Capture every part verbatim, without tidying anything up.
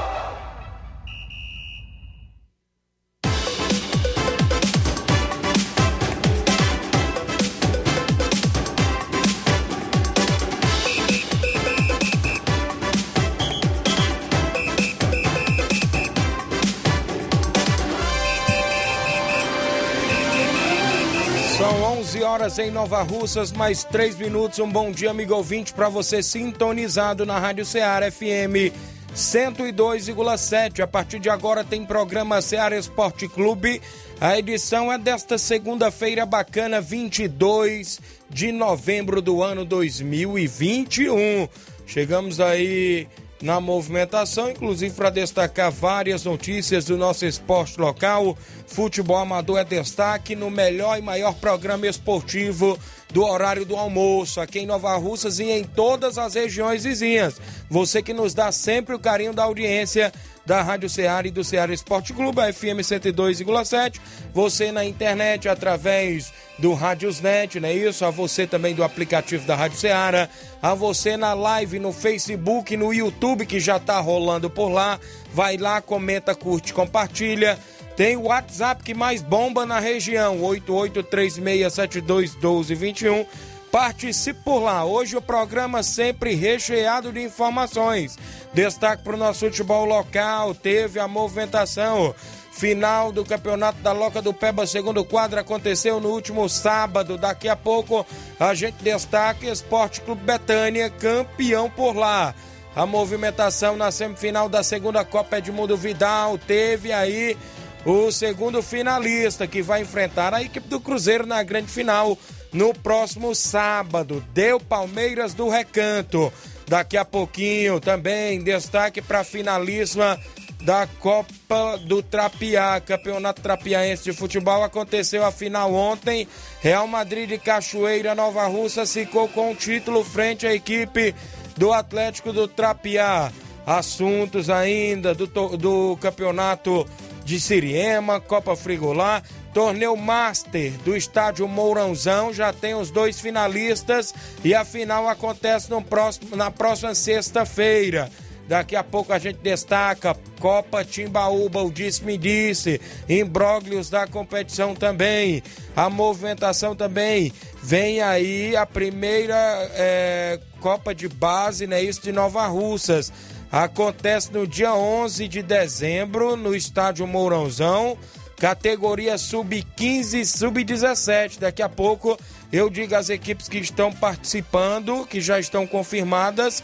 onze horas em Nova Russas, mais três minutos. Um bom dia, amigo ouvinte, para você sintonizado na Rádio Ceará F M cento e dois vírgula sete. A partir de agora tem programa Ceará Esporte Clube. A edição é desta segunda-feira bacana, vinte e dois de novembro do ano dois mil e vinte e um. Chegamos aí na movimentação, inclusive para destacar várias notícias do nosso esporte local. Futebol amador é destaque no melhor e maior programa esportivo do horário do almoço, aqui em Nova Russas e em todas as regiões vizinhas. Você que nos dá sempre o carinho da audiência da Rádio Ceará e do Ceará Esporte Clube, a F M cento e dois vírgula sete. Você na internet, através do RadiosNet, não é isso? A você também do aplicativo da Rádio Ceará. A você na live, no Facebook, no YouTube, que já tá rolando por lá. Vai lá, comenta, curte, compartilha. Tem o WhatsApp que mais bomba na região, oito oito três seis sete dois um dois dois um. Participe por lá. Hoje o programa sempre recheado de informações. Destaque para o nosso futebol local, teve a movimentação. Final do campeonato da Loca do Peba, segundo quadro, aconteceu no último sábado. Daqui a pouco a gente destaca Esporte Clube Betânia, campeão por lá. A movimentação na semifinal da segunda Copa Edmundo Vidal, teve aí o segundo finalista, que vai enfrentar a equipe do Cruzeiro na grande final no próximo sábado. Deu Palmeiras do Recanto. Daqui a pouquinho também destaque para a finalíssima da Copa do Trapiá, Campeonato Trapiaense de Futebol. Aconteceu a final ontem. Real Madrid de Cachoeira, Nova Russas, ficou com o título frente à equipe do Atlético do Trapiá. Assuntos ainda do, do campeonato de Siriema, Copa Frigolar, torneio Master do estádio Mourãozão, já tem os dois finalistas e a final acontece no próximo, na próxima sexta-feira. Daqui a pouco a gente destaca Copa Timbaúba, o disse-me-disse, imbróglios da competição também. A movimentação também, vem aí a primeira é, Copa de Base, né, isso de Nova Russas. Acontece no dia onze de dezembro, no estádio Mourãozão, categoria sub quinze e sub dezessete. Daqui a pouco eu digo as equipes que estão participando, que já estão confirmadas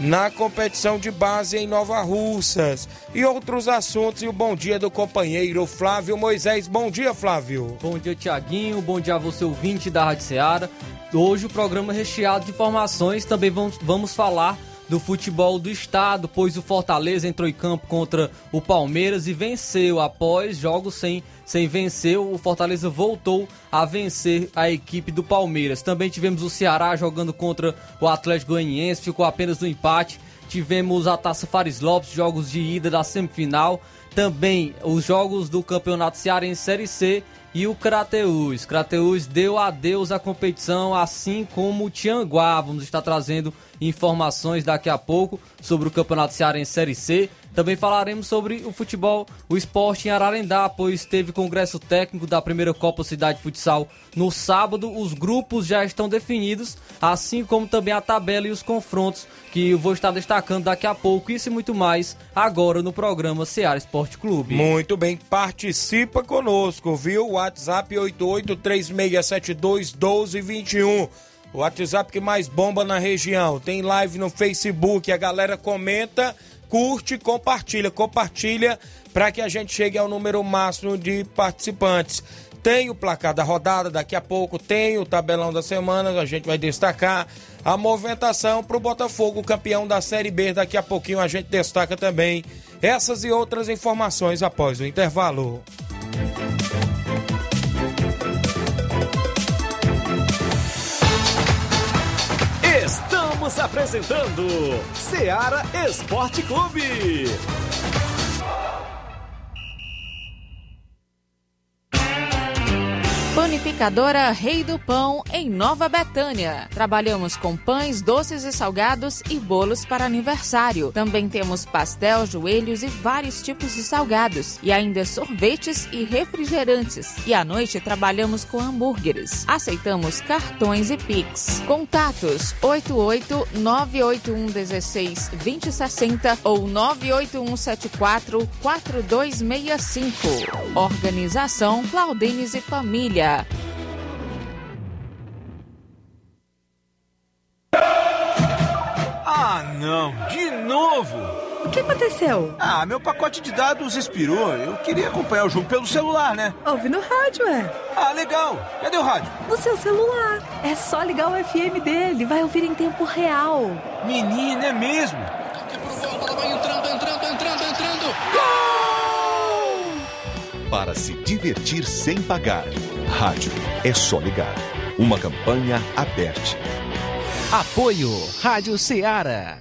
na competição de base em Nova Russas. E outros assuntos e o bom dia do companheiro Flávio Moisés. Bom dia, Flávio. Bom dia, Thiaguinho. Bom dia a você, ouvinte da Rádio Ceará. Hoje o programa é recheado de informações. Também vamos, vamos falar do futebol do estado, pois o Fortaleza entrou em campo contra o Palmeiras e venceu. Após jogos sem, sem vencer, o Fortaleza voltou a vencer a equipe do Palmeiras. Também tivemos o Ceará jogando contra o Atlético Goianiense, ficou apenas no empate. Tivemos a Taça Faris Lopes, jogos de ida da semifinal. Também os jogos do Campeonato Cearense Série C e o Crateús. Crateús deu adeus à competição, assim como o Tianguá. Vamos estar trazendo informações daqui a pouco sobre o Campeonato Cearense Série C. Também falaremos sobre o futebol, o esporte em Ararendá, pois teve congresso técnico da primeira Copa Cidade de Futsal no sábado. Os grupos já estão definidos, assim como também a tabela e os confrontos, que eu vou estar destacando daqui a pouco. Isso e muito mais agora no programa Ceará Esporte Clube. Muito bem, participa conosco, viu? WhatsApp oito oito três seis sete dois um dois dois um. O WhatsApp que mais bomba na região. Tem live no Facebook, a galera comenta, curte, compartilha, compartilha para que a gente chegue ao número máximo de participantes. Tem o placar da rodada daqui a pouco, tem o tabelão da semana, a gente vai destacar a movimentação para o Botafogo, campeão da Série B. Daqui a pouquinho a gente destaca também essas e outras informações após o intervalo. Estamos apresentando Ceará Esporte Clube. Panificadora Rei do Pão, em Nova Betânia. Trabalhamos com pães, doces e salgados e bolos para aniversário. Também temos pastel, joelhos e vários tipos de salgados. E ainda sorvetes e refrigerantes. E à noite trabalhamos com hambúrgueres. Aceitamos cartões e Pix. Contatos oito oito nove oito um um seis dois zero seis zero ou nove oito um sete quatro quatro dois seis cinco. Organização Claudenes e Família. Ah, não, de novo? O que aconteceu? Ah, meu pacote de dados expirou. Eu queria acompanhar o jogo pelo celular, né? Ouve no rádio, é. Ah, legal. Cadê o rádio? No seu celular. É só ligar o F M dele, vai ouvir em tempo real. Menina, é mesmo? Vai entrando, entrando, entrando, entrando. Gol! Para se divertir sem pagar. Rádio é só ligar. Uma campanha aberta. Apoio Rádio Ceará.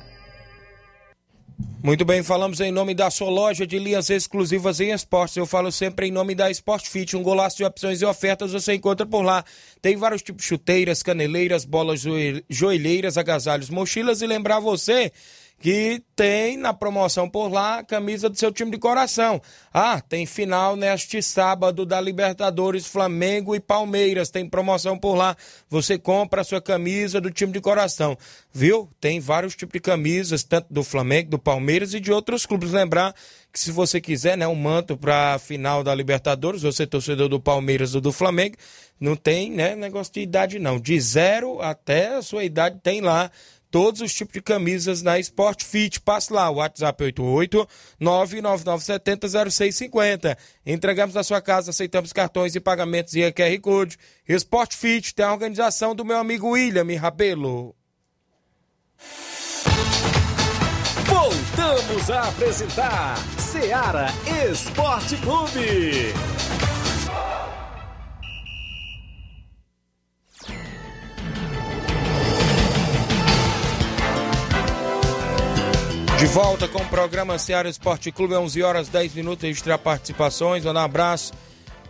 Muito bem, falamos em nome da sua loja de linhas exclusivas em esportes. Eu falo sempre em nome da Sport Fit, um golaço de opções e ofertas você encontra por lá. Tem vários tipos de chuteiras, caneleiras, bolas joelheiras, agasalhos, mochilas. E lembrar você que tem na promoção por lá a camisa do seu time de coração. Ah, tem final neste sábado da Libertadores, Flamengo e Palmeiras. Tem promoção por lá. Você compra a sua camisa do time de coração, viu? Tem vários tipos de camisas, tanto do Flamengo, do Palmeiras e de outros clubes. Lembrar que se você quiser, né, um manto para a final da Libertadores, você torcedor do Palmeiras ou do Flamengo, não tem, né, negócio de idade não. De zero até a sua idade tem lá. Todos os tipos de camisas na Sport Fit. Passe lá, o WhatsApp oito oito nove nove nove sete zero zero seis cinco zero. Entregamos na sua casa, aceitamos cartões e pagamentos e Q R Code. Sport Fit tem a organização do meu amigo William Rabelo. Voltamos a apresentar Ceará Esporte Clube. De volta com o programa Ceará Esporte Clube, onze horas e dez minutos, registrar participações. Um abraço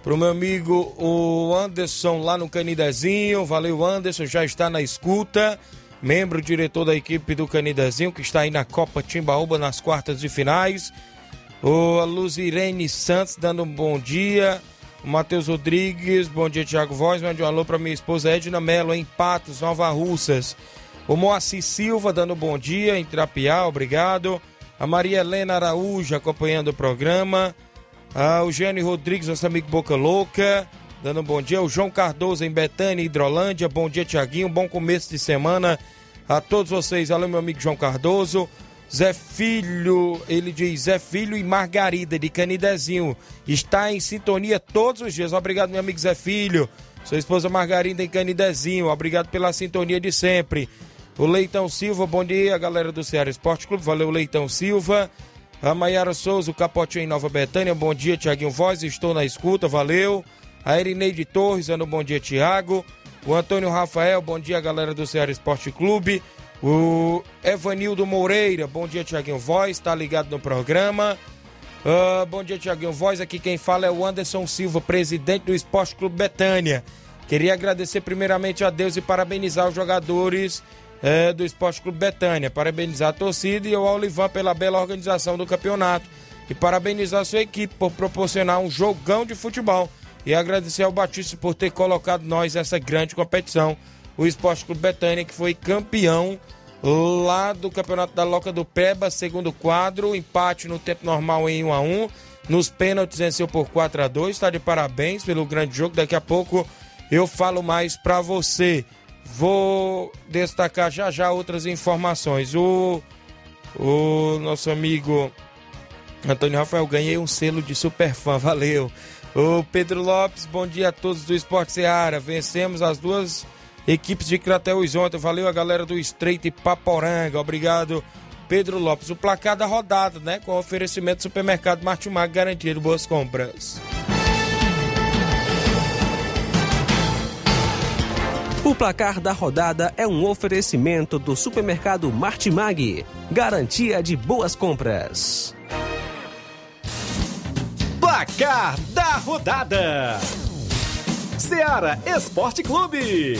pro meu amigo o Anderson lá no Canidezinho. Valeu, Anderson, já está na escuta. Membro diretor da equipe do Canidezinho, que está aí na Copa Timbaúba nas quartas de finais. O Luzirene Santos dando um bom dia. O Matheus Rodrigues, bom dia, Thiago Voss. Mande um alô para minha esposa Edna Mello, em Patos, Nova Russas. O Moacir Silva dando bom dia em Trapiá, obrigado. A Maria Helena Araújo acompanhando o programa. Ah, o Jânio Rodrigues, nosso amigo Boca Louca, dando bom dia. O João Cardoso em Betânia, Hidrolândia. Bom dia, Thiaguinho. Bom começo de semana a todos vocês. Alô, meu amigo João Cardoso. Zé Filho, ele diz, Zé Filho e Margarida de Canidezinho. Está em sintonia todos os dias. Obrigado, meu amigo Zé Filho. Sua esposa Margarida em Canidezinho. Obrigado pela sintonia de sempre. O Leitão Silva, bom dia, galera do Ceará Esporte Clube. Valeu, Leitão Silva. A Maiara Souza, o Capotinho em Nova Betânia. Bom dia, Thiaguinho Voss. Estou na escuta, valeu. A Erineide Torres, dando bom dia, Thiago. O Antônio Rafael, bom dia, galera do Ceará Esporte Clube. O Evanildo Moreira, bom dia, Thiaguinho Voss. Está ligado no programa. Uh, bom dia, Thiaguinho Voss. Aqui quem fala é o Anderson Silva, presidente do Esporte Clube Betânia. Queria agradecer primeiramente a Deus e parabenizar os jogadores É, do Esporte Clube Betânia, parabenizar a torcida e o Olivan pela bela organização do campeonato e parabenizar a sua equipe por proporcionar um jogão de futebol e agradecer ao Batista por ter colocado nós nessa grande competição, o Esporte Clube Betânia, que foi campeão lá do campeonato da Loca do Peba, segundo quadro, empate no tempo normal em um a um, nos pênaltis venceu por quatro a dois, está de parabéns pelo grande jogo, daqui a pouco eu falo mais pra você. Vou destacar já já outras informações. O, o nosso amigo Antônio Rafael, ganhei um selo de superfã, valeu. O Pedro Lopes, bom dia a todos do Esporte Ceará. Vencemos as duas equipes de Crateús ontem. Valeu a galera do Estreito e Paporanga. Obrigado, Pedro Lopes. O placar da rodada, né? Com oferecimento do supermercado Martimag, garantido boas compras. O placar da rodada é um oferecimento do supermercado Martimag, garantia de boas compras. Placar da rodada: Ceará Esporte Clube.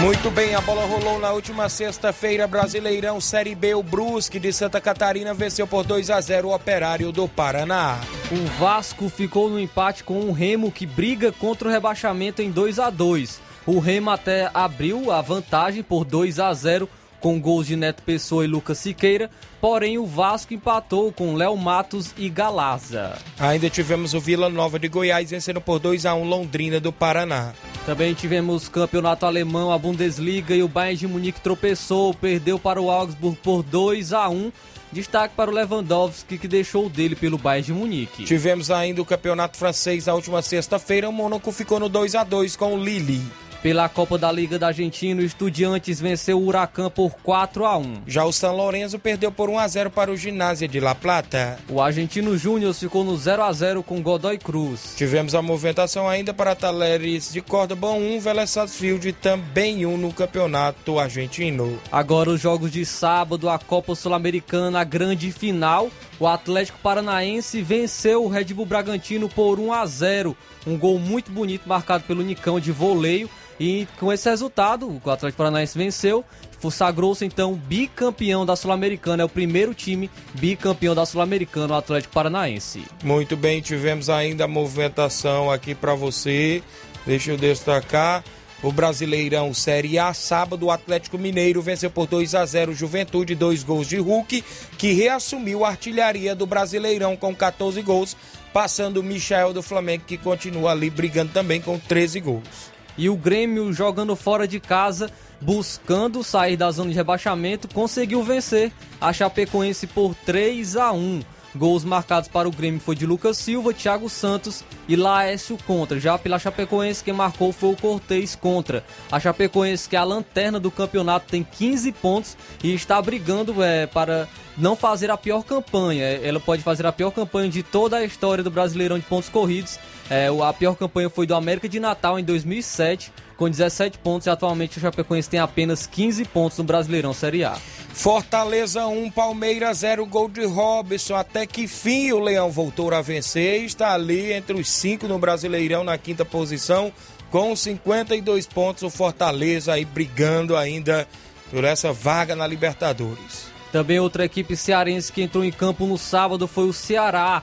Muito bem, a bola rolou na última sexta-feira. Brasileirão Série B, o Brusque de Santa Catarina venceu por dois a zero o Operário do Paraná. O Vasco ficou no empate com o Remo, que briga contra o rebaixamento em dois a dois. O Remo até abriu a vantagem por dois a zero com gols de Neto Pessoa e Lucas Siqueira, porém o Vasco empatou com Léo Matos e Galaza. Ainda tivemos o Vila Nova de Goiás vencendo por dois a um Londrina do Paraná. Também tivemos campeonato alemão, a Bundesliga, e o Bayern de Munique tropeçou, perdeu para o Augsburg por dois a um. Destaque para o Lewandowski, que deixou o dele pelo Bayern de Munique. Tivemos ainda o campeonato francês na última sexta-feira, o Mônaco ficou no dois a dois com o Lille. Pela Copa da Liga da Argentina, o Estudiantes venceu o Huracan por quatro a um. Já o São Lourenço perdeu por um a zero para o Gimnasia de La Plata. O Argentino Júnior ficou no zero a zero com Godoy Cruz. Tivemos a movimentação ainda para Talleres de Córdoba um, Vélez Sarsfield também um no campeonato argentino. Agora os jogos de sábado, a Copa Sul-Americana, a grande final. O Atlético Paranaense venceu o Red Bull Bragantino por um a zero. Um gol muito bonito marcado pelo Nicão de voleio. E com esse resultado, o Atlético Paranaense venceu, sagrou-se então bicampeão da Sul-Americana, é o primeiro time bicampeão da Sul-Americana, o Atlético Paranaense. Muito bem, tivemos ainda a movimentação aqui para você, deixa eu destacar, o Brasileirão Série A, sábado, o Atlético Mineiro venceu por dois a zero o Juventude, dois gols de Hulk, que reassumiu a artilharia do Brasileirão com catorze gols, passando o Michael do Flamengo, que continua ali brigando também com treze gols. E o Grêmio, jogando fora de casa, buscando sair da zona de rebaixamento, conseguiu vencer a Chapecoense por três a um. Gols marcados para o Grêmio foi de Lucas Silva, Thiago Santos e Laércio Contra. Já pela Chapecoense, quem marcou foi o Cortez Contra. A Chapecoense, que é a lanterna do campeonato, tem quinze pontos e está brigando é, para não fazer a pior campanha. Ela pode fazer a pior campanha de toda a história do Brasileirão de pontos corridos. É, a pior campanha foi do América de Natal em dois mil e sete, com dezessete pontos, e atualmente o Chapecoense tem apenas quinze pontos no Brasileirão Série A. Fortaleza um, Palmeiras zero, gol de Robson. Até que fim o Leão voltou a vencer, está ali entre os cinco no Brasileirão, na quinta posição, com cinquenta e dois pontos, o Fortaleza aí brigando ainda por essa vaga na Libertadores. Também outra equipe cearense que entrou em campo no sábado foi o Ceará.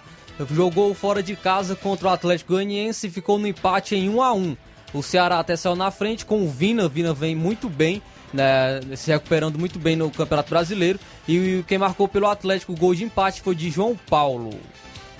Jogou fora de casa contra o Atlético Goianiense e ficou no empate em um a um. O Ceará até saiu na frente com o Vina. O Vina vem muito bem, né, se recuperando muito bem no Campeonato Brasileiro. E quem marcou pelo Atlético o gol de empate foi de João Paulo.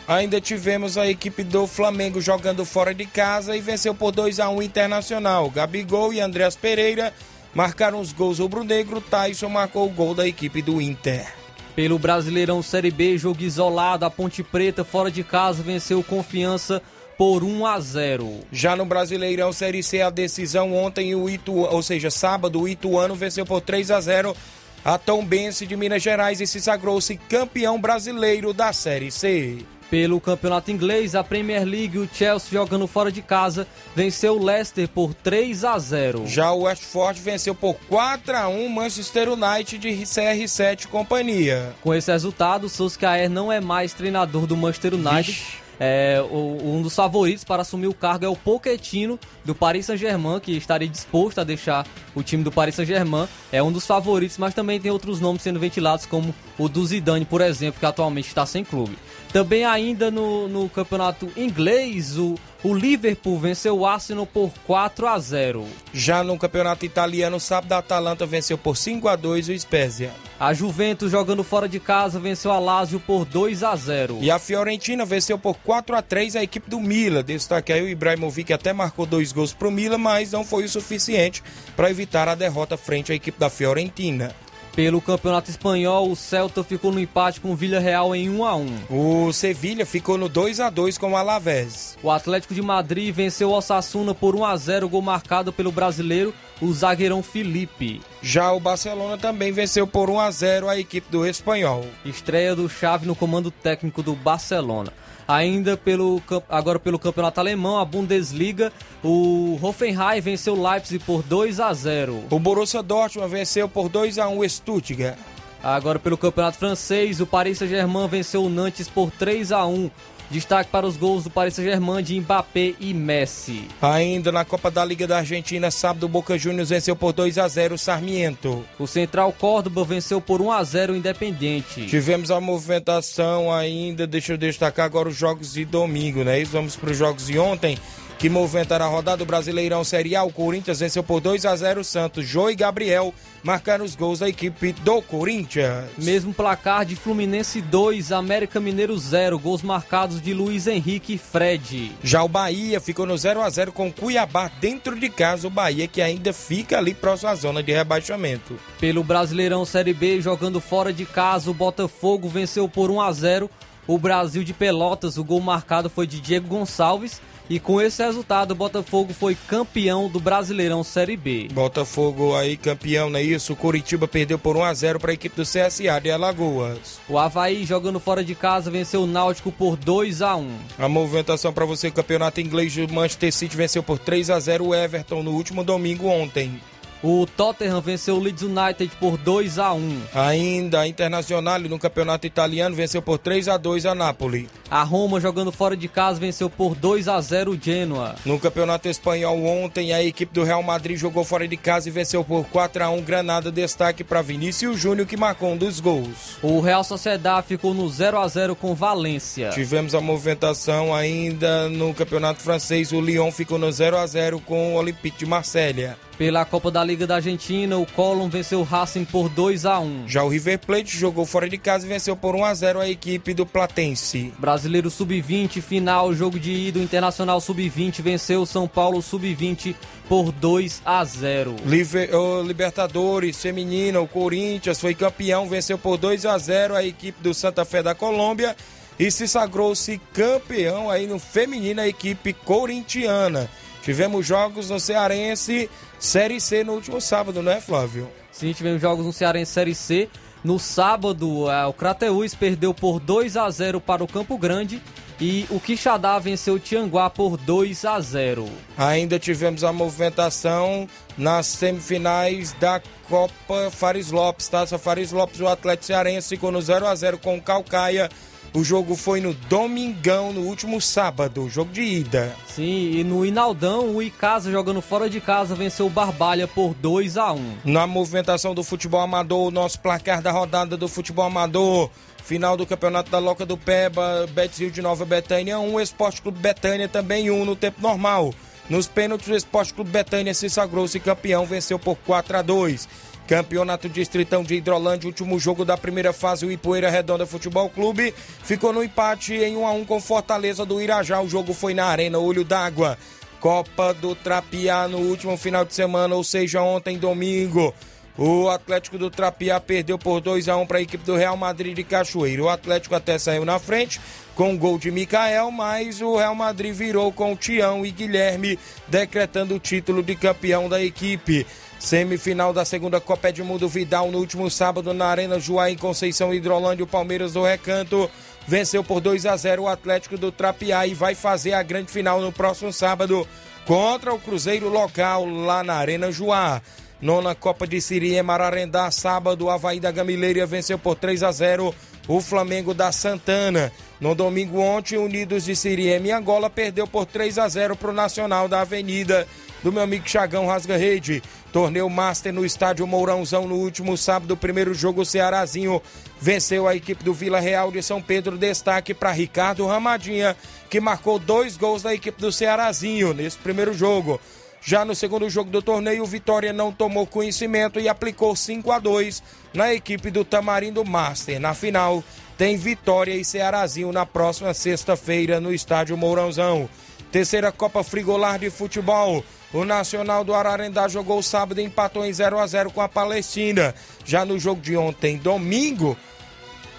Ainda tivemos a equipe do Flamengo jogando fora de casa e venceu por dois a um o Internacional. Gabigol e Andrés Pereira marcaram os gols rubro-negro. Tyson marcou o gol da equipe do Inter. Pelo Brasileirão Série B, jogo isolado, a Ponte Preta fora de casa venceu Confiança por um a zero. Já no Brasileirão Série C, a decisão ontem, o Itu, ou seja, sábado, o Ituano venceu por três a zero a Tombense de Minas Gerais e se sagrou-se campeão brasileiro da Série C. Pelo campeonato inglês, a Premier League, o Chelsea jogando fora de casa venceu o Leicester por três a zero. Já o Watford venceu por quatro a um Manchester United de C R sete companhia. Com esse resultado, o Solskjaer não é mais treinador do Manchester United. Ixi. É, um dos favoritos para assumir o cargo é o Pochettino do Paris Saint-Germain, que estaria disposto a deixar o time do Paris Saint-Germain. É um dos favoritos, mas também tem outros nomes sendo ventilados, como o do Zidane, por exemplo, que atualmente está sem clube. Também ainda no, no campeonato inglês, o, O Liverpool venceu o Arsenal por quatro a zero. Já no campeonato italiano, sábado, a Atalanta venceu por cinco a dois o Spezia. A Juventus, jogando fora de casa, venceu a Lazio por dois a zero. E a Fiorentina venceu por quatro a três a equipe do Milan. Destaque aí o Ibrahimovic, até marcou dois gols para o Milan, mas não foi o suficiente para evitar a derrota frente à equipe da Fiorentina. Pelo Campeonato Espanhol, o Celta ficou no empate com o Villarreal em um a um. O Sevilha ficou no dois a dois com o Alavés. O Atlético de Madrid venceu o Osasuna por um a zero, gol marcado pelo brasileiro, o zagueirão Felipe. Já o Barcelona também venceu por um a zero a equipe do Espanhol. Estreia do Xavi no comando técnico do Barcelona. Ainda pelo, agora pelo campeonato alemão, a Bundesliga, o Hoffenheim venceu o Leipzig por dois a zero. O Borussia Dortmund venceu por dois a um o Stuttgart. Agora pelo campeonato francês, o Paris Saint-Germain venceu o Nantes por três a um. Destaque para os gols do Paris Saint-Germain de Mbappé e Messi. Ainda na Copa da Liga da Argentina, sábado, o Boca Juniors venceu por dois a zero o Sarmiento. O Central Córdoba venceu por um a zero o Independiente. Tivemos a movimentação ainda, deixa eu destacar agora os jogos de domingo, né? Isso, vamos para os jogos de ontem, que movimentaram a rodada. O Brasileirão Série A, o Corinthians venceu por dois a zero o Santos. Jô e Gabriel marcaram os gols da equipe do Corinthians. Mesmo placar de Fluminense dois, América Mineiro zero, gols marcados de Luiz Henrique e Fred. Já o Bahia ficou no zero a zero com o Cuiabá dentro de casa. O Bahia que ainda fica ali próximo à zona de rebaixamento. Pelo Brasileirão Série B, jogando fora de casa, o Botafogo venceu por um a zero o Brasil de Pelotas. O gol marcado foi de Diego Gonçalves. E com esse resultado, o Botafogo foi campeão do Brasileirão Série B. Botafogo aí campeão, não é isso? O Coritiba perdeu por um a zero para a equipe do C S A de Alagoas. O Avaí, jogando fora de casa, venceu o Náutico por dois a um. A movimentação para você, o campeonato inglês do Manchester City venceu por três a zero o Everton no último domingo ontem. O Tottenham venceu o Leeds United por dois a um. Ainda a Internacional no campeonato italiano venceu por três a dois a Napoli. A Roma, jogando fora de casa, venceu por dois a zero o Genoa. No campeonato espanhol ontem, a equipe do Real Madrid jogou fora de casa e venceu por quatro a um Granada. Destaque para Vinícius Júnior, que marcou um dos gols. O Real Sociedad ficou no zero a zero com Valência. Tivemos a movimentação ainda no campeonato francês. O Lyon ficou no zero a zero com o Olympique de Marselha. Pela Copa da Liga da Argentina, o Colón venceu o Racing por dois a um. Já o River Plate jogou fora de casa e venceu por um a zero a equipe do Platense. Brasileiro Sub vinte, final, jogo de ida, o Internacional Sub vinte venceu o São Paulo Sub vinte por dois a zero. Liber, oh, Libertadores Feminina, o Corinthians foi campeão, venceu por dois a zero a equipe do Santa Fé da Colômbia e se sagrou-se campeão aí no feminino, a equipe corintiana. Tivemos jogos no Cearense Série C no último sábado, não é, Flávio? Sim, tivemos jogos no Cearense Série C. No sábado, o Crateús perdeu por dois a zero para o Campo Grande e o Quixadá venceu o Tianguá por dois a zero. Ainda tivemos a movimentação nas semifinais da Copa Faris Lopes, Taça Faris Lopes. O Atlético Cearense ficou no zero a zero com o Caucaia. O jogo foi no Domingão, no último sábado, jogo de ida. Sim, e no Inaldão, o Icasa, jogando fora de casa, venceu o Barbalha por dois a um. Na movimentação do futebol amador, o nosso placar da rodada do futebol amador. Final do campeonato da Loca do Peba, Betzil de Nova Betânia um, Esporte Clube Betânia também um no tempo normal. Nos pênaltis, o Esporte Clube Betânia se sagrou-se campeão, venceu por quatro a dois. Campeonato Distritão de Hidrolândia, último jogo da primeira fase, o Ipueira Redonda Futebol Clube ficou no empate em um a um com Fortaleza do Irajá. O jogo foi na Arena Olho d'Água. Copa do Trapiá no último final de semana, ou seja, ontem domingo. O Atlético do Trapiá perdeu por dois a um para a equipe do Real Madrid de Cachoeiro. O Atlético até saiu na frente com o gol de Michael, mas o Real Madrid virou com Tião e Guilherme, decretando o título de campeão da equipe. Semifinal da segunda Copa Edmundo Vidal no último sábado na Arena Juá em Conceição Hidrolândia, o Palmeiras do Recanto venceu por dois a zero o Atlético do Trapiá e vai fazer a grande final no próximo sábado contra o Cruzeiro local lá na Arena Juá. Nona Copa de Siriema, Ararendá, sábado, o Avaí da Gamileira venceu por três a zero o Flamengo da Santana. No domingo ontem, Unidos de Siriema e Angola perdeu por três a zero para o Nacional da Avenida do meu amigo Chagão Rasga Rede. Torneio Master no estádio Mourãozão no último sábado, o primeiro jogo, o Cearazinho venceu a equipe do Vila Real de São Pedro. Destaque para Ricardo Ramadinha, que marcou dois gols da equipe do Cearazinho nesse primeiro jogo. Já no segundo jogo do torneio, o Vitória não tomou conhecimento e aplicou cinco a dois na equipe do Tamarindo Master. Na final, tem Vitória e Cearazinho na próxima sexta-feira no estádio Mourãozão. Terceira Copa Frigolar de Futebol. O Nacional do Ararendá jogou sábado e empatou em zero a zero com a Palestina. Já no jogo de ontem, domingo,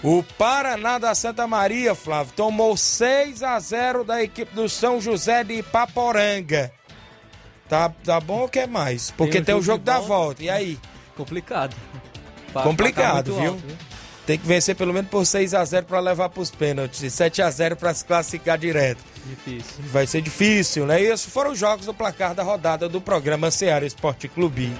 o Paraná da Santa Maria, Flávio, tomou seis a zero da equipe do São José de Ipaporanga. Tá, tá bom ou quer mais? Porque tem o, tem o jogo da volta. E aí? Complicado. Pra, Complicado, pra viu? Alto, viu? Tem que vencer pelo menos por seis a zero para levar para os pênaltis. E sete a zero para se classificar direto. Difícil. Vai ser difícil, né? Isso foram os jogos do placar da rodada do programa Ceará Esporte Clube.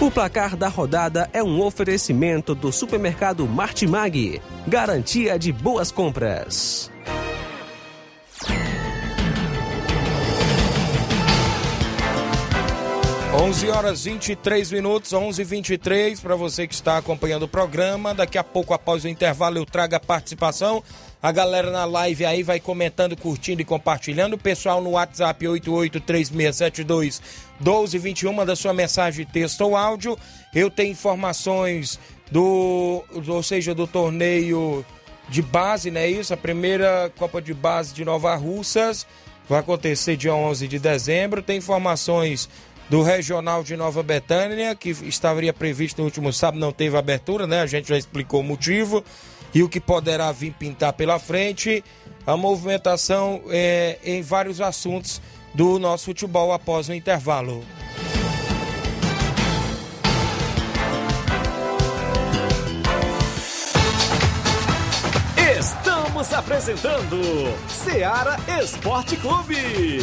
O placar da rodada é um oferecimento do supermercado Martimag, garantia de boas compras. onze horas e vinte e três minutos, onze e vinte e três, para você que está acompanhando o programa. Daqui a pouco, após o intervalo, eu trago a participação. A galera na live aí vai comentando, curtindo e compartilhando. O pessoal no WhatsApp oito oito três seis sete dois um dois dois um, manda sua mensagem, texto ou áudio. Eu tenho informações do, ou seja, do torneio de base, né? Isso, a primeira Copa de Base de Nova Russas vai acontecer dia onze de dezembro. Tem informações do Regional de Nova Betânia, que estaria previsto no último sábado, não teve abertura, né? A gente já explicou o motivo e o que poderá vir pintar pela frente. A movimentação é, em vários assuntos do nosso futebol após o intervalo. Estamos apresentando Ceará Esporte Clube.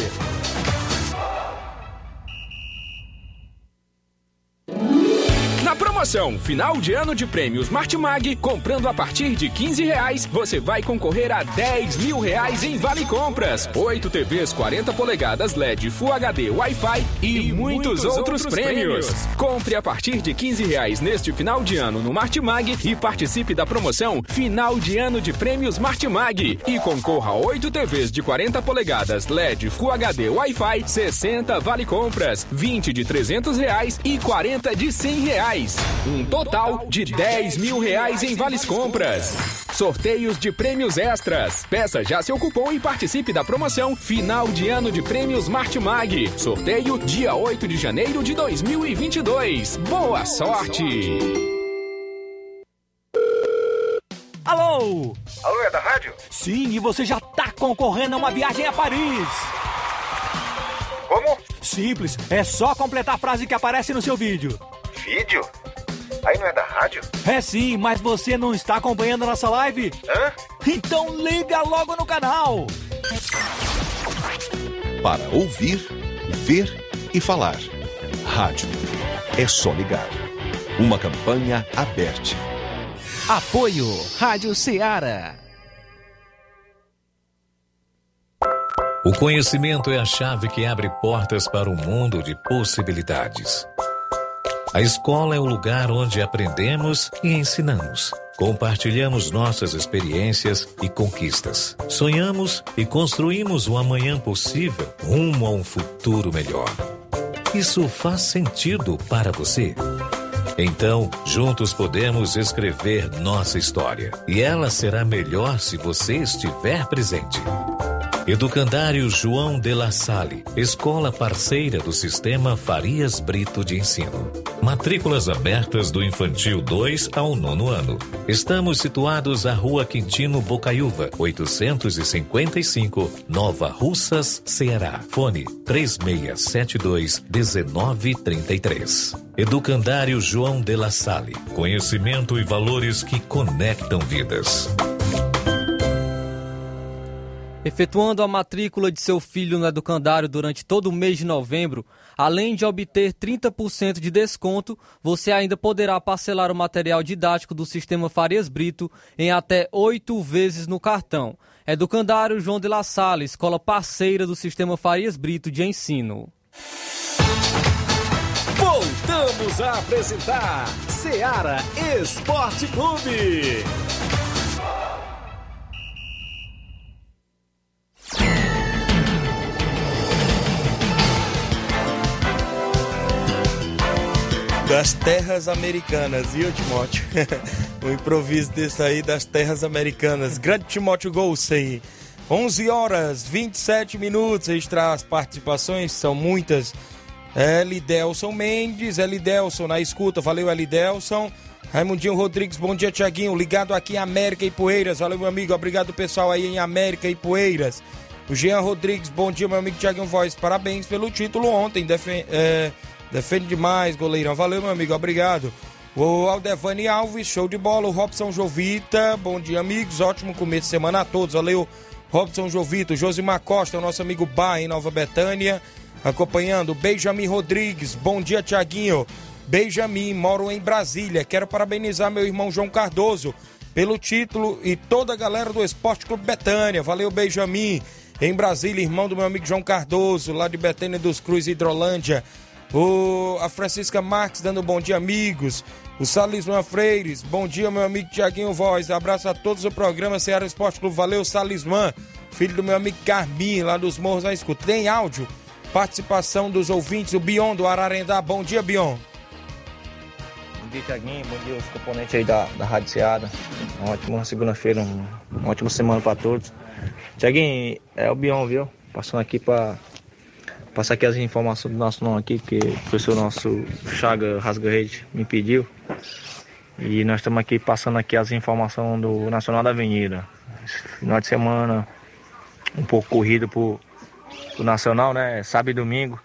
Na promoção final de ano de prêmios Martimag, comprando a partir de quinze reais, você vai concorrer a dez mil reais em Vale Compras, oito T Vs quarenta polegadas L E D Full H D Wi-Fi e, e muitos, muitos outros, outros prêmios. prêmios. Compre a partir de quinze reais neste final de ano no Martimag e participe da promoção final de ano de prêmios Martimag e concorra a oito T Vs de quarenta polegadas L E D Full H D Wi-Fi, sessenta Vale Compras, vinte de trezentos reais e quarenta de cem reais. Um total de dez mil reais em vales compras. Sorteios de prêmios extras. Peça já seu cupom e participe da promoção final de ano de prêmios Martimag. Sorteio dia oito de janeiro de dois mil e vinte e dois. Boa sorte! Alô? Alô, é da rádio? Sim, e você já tá concorrendo a uma viagem a Paris. Como? Simples, é só completar a frase que aparece no seu vídeo. Vídeo? Aí não é da rádio? É sim, mas você não está acompanhando a nossa live? Hã? Então liga logo no canal! Para ouvir, ver e falar. Rádio. É só ligar. Uma campanha aberta. Apoio Rádio Ceará. O conhecimento é a chave que abre portas para um mundo de possibilidades. A escola é o lugar onde aprendemos e ensinamos. Compartilhamos nossas experiências e conquistas. Sonhamos e construímos um amanhã possível rumo a um futuro melhor. Isso faz sentido para você? Então, juntos podemos escrever nossa história. E ela será melhor se você estiver presente. Educandário João de La Salle, escola parceira do Sistema Farias Brito de Ensino. Matrículas abertas do Infantil dois ao nono ano. Estamos situados à Rua Quintino Bocaiúva, oitocentos e cinquenta e cinco, Nova Russas, Ceará. Fone três seis sete dois um nove três três. Educandário João de La Salle, conhecimento e valores que conectam vidas. Efetuando a matrícula de seu filho no educandário durante todo o mês de novembro, além de obter trinta por cento de desconto, você ainda poderá parcelar o material didático do sistema Farias Brito em até oito vezes no cartão. Educandário João de La Salle, escola parceira do sistema Farias Brito de ensino. Voltamos a apresentar Ceará Esporte Clube. Das terras americanas, viu, Timóteo? O improviso desse aí das terras americanas. Grande Timóteo Golsey. onze horas, vinte e sete minutos. Registrar as participações, são muitas. Elidelson Mendes, Elidelson na escuta. Valeu, Elidelson. Raimundinho Rodrigues, bom dia, Thiaguinho. Ligado aqui em América e Poeiras. Valeu, meu amigo. Obrigado, pessoal, aí em América e Poeiras. O Jean Rodrigues, bom dia, meu amigo Thiaguinho Voss. Parabéns pelo título ontem. Defen- é... Defende demais, goleirão. Valeu, meu amigo. Obrigado. O Aldevani Alves, show de bola. O Robson Jovita, bom dia, amigos. Ótimo começo de semana a todos. Valeu, Robson Jovita. O Josimar Costa, o nosso amigo Bar, em Nova Betânia, acompanhando. O Benjamin Rodrigues, bom dia, Thiaguinho. Benjamin, moro em Brasília. Quero parabenizar meu irmão João Cardoso pelo título e toda a galera do Esporte Clube Betânia. Valeu, Benjamin. Em Brasília, irmão do meu amigo João Cardoso, lá de Betânia dos Cruz, Hidrolândia. O, a Francisca Marques dando bom dia, amigos. O Salisman Freires, bom dia, meu amigo Thiaguinho Voss. Abraço a todos do programa Ceará Esporte Clube. Valeu, Salisman, filho do meu amigo Carmin, lá dos Morros na Escuta. Tem áudio, participação dos ouvintes. O Bion do Ararendá, bom dia, Bion. Bom dia, Thiaguinho, bom dia os componentes aí da, da Rádio Ceará. Uma ótima segunda-feira, uma, uma ótima semana para todos. Thiaguinho, é o Bion, viu? Passando aqui para passar aqui as informações do nosso nome aqui, que o professor nosso Chaga Rasga Rede me pediu. E nós estamos aqui passando aqui as informações do Nacional da Avenida. Esse final de semana, um pouco corrido pro, pro Nacional, né? Sábado e domingo,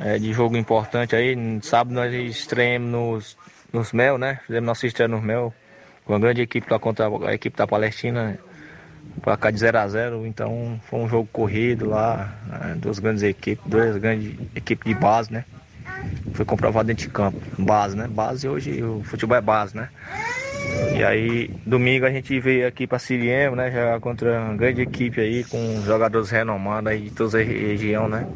é, de jogo importante aí. Sábado nós estreamos nos, nos Mel, né? Fizemos nossa estreia nos Mel, com a grande equipe lá contra a equipe da Palestina, para cá de zero a zero, então foi um jogo corrido lá, né? Duas grandes equipes, duas grandes equipes de base, né? Foi comprovado dentro de campo, base, né? Base hoje, o futebol é base, né? E aí, domingo a gente veio aqui para Siriema, né? Jogar contra uma grande equipe aí, com jogadores renomados aí de toda a região, né?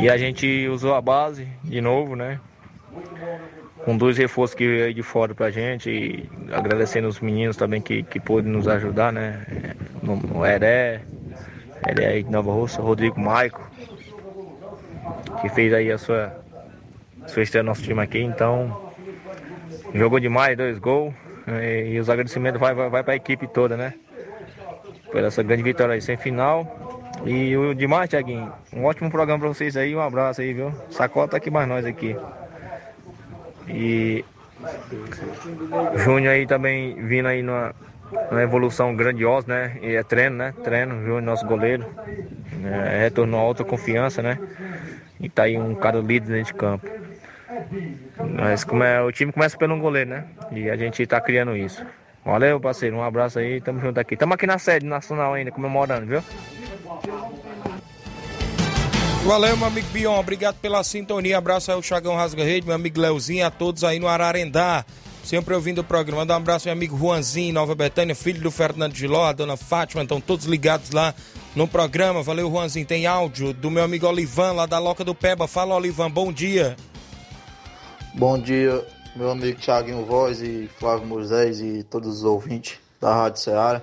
E a gente usou a base de novo, né? Com dois reforços que veio aí de fora pra gente, e agradecendo os meninos também que, que pôde nos ajudar, né? O Heré, Heré aí de Nova Rússia, Rodrigo Michael, que fez aí a sua, sua estreia no nosso time aqui, então jogou demais, dois gols, e, e os agradecimentos vai, vai, vai pra equipe toda, né? Por essa grande vitória aí, sem final. E o demais, Thiaguinho, um ótimo programa pra vocês aí, um abraço aí, viu? Sacola tá aqui mais nós aqui. E Júnior aí também vindo aí numa, numa evolução grandiosa, né? E é treino, né? Treino, Júnior, nosso goleiro. É, retornou a alta confiança, né? E tá aí um cara líder dentro de campo. Mas como é, o time começa pelo goleiro, né? E a gente tá criando isso. Valeu, parceiro. Um abraço aí. Tamo junto aqui. Tamo aqui na sede nacional ainda, comemorando, viu? Valeu, meu amigo Bion, obrigado pela sintonia. Abraço aí ao Chagão Rasga Rede, meu amigo Leozinho, a todos aí no Ararendá, sempre ouvindo o programa. Manda um abraço meu amigo Juanzinho, Nova Betânia, filho do Fernando Giló, a dona Fátima, então todos ligados lá no programa. Valeu, Juanzinho. Tem áudio do meu amigo Olivan, lá da Loca do Peba. Fala, Olivan, bom dia. Bom dia, meu amigo Thiaguinho Voss e Flávio Moisés e todos os ouvintes da Rádio Ceará.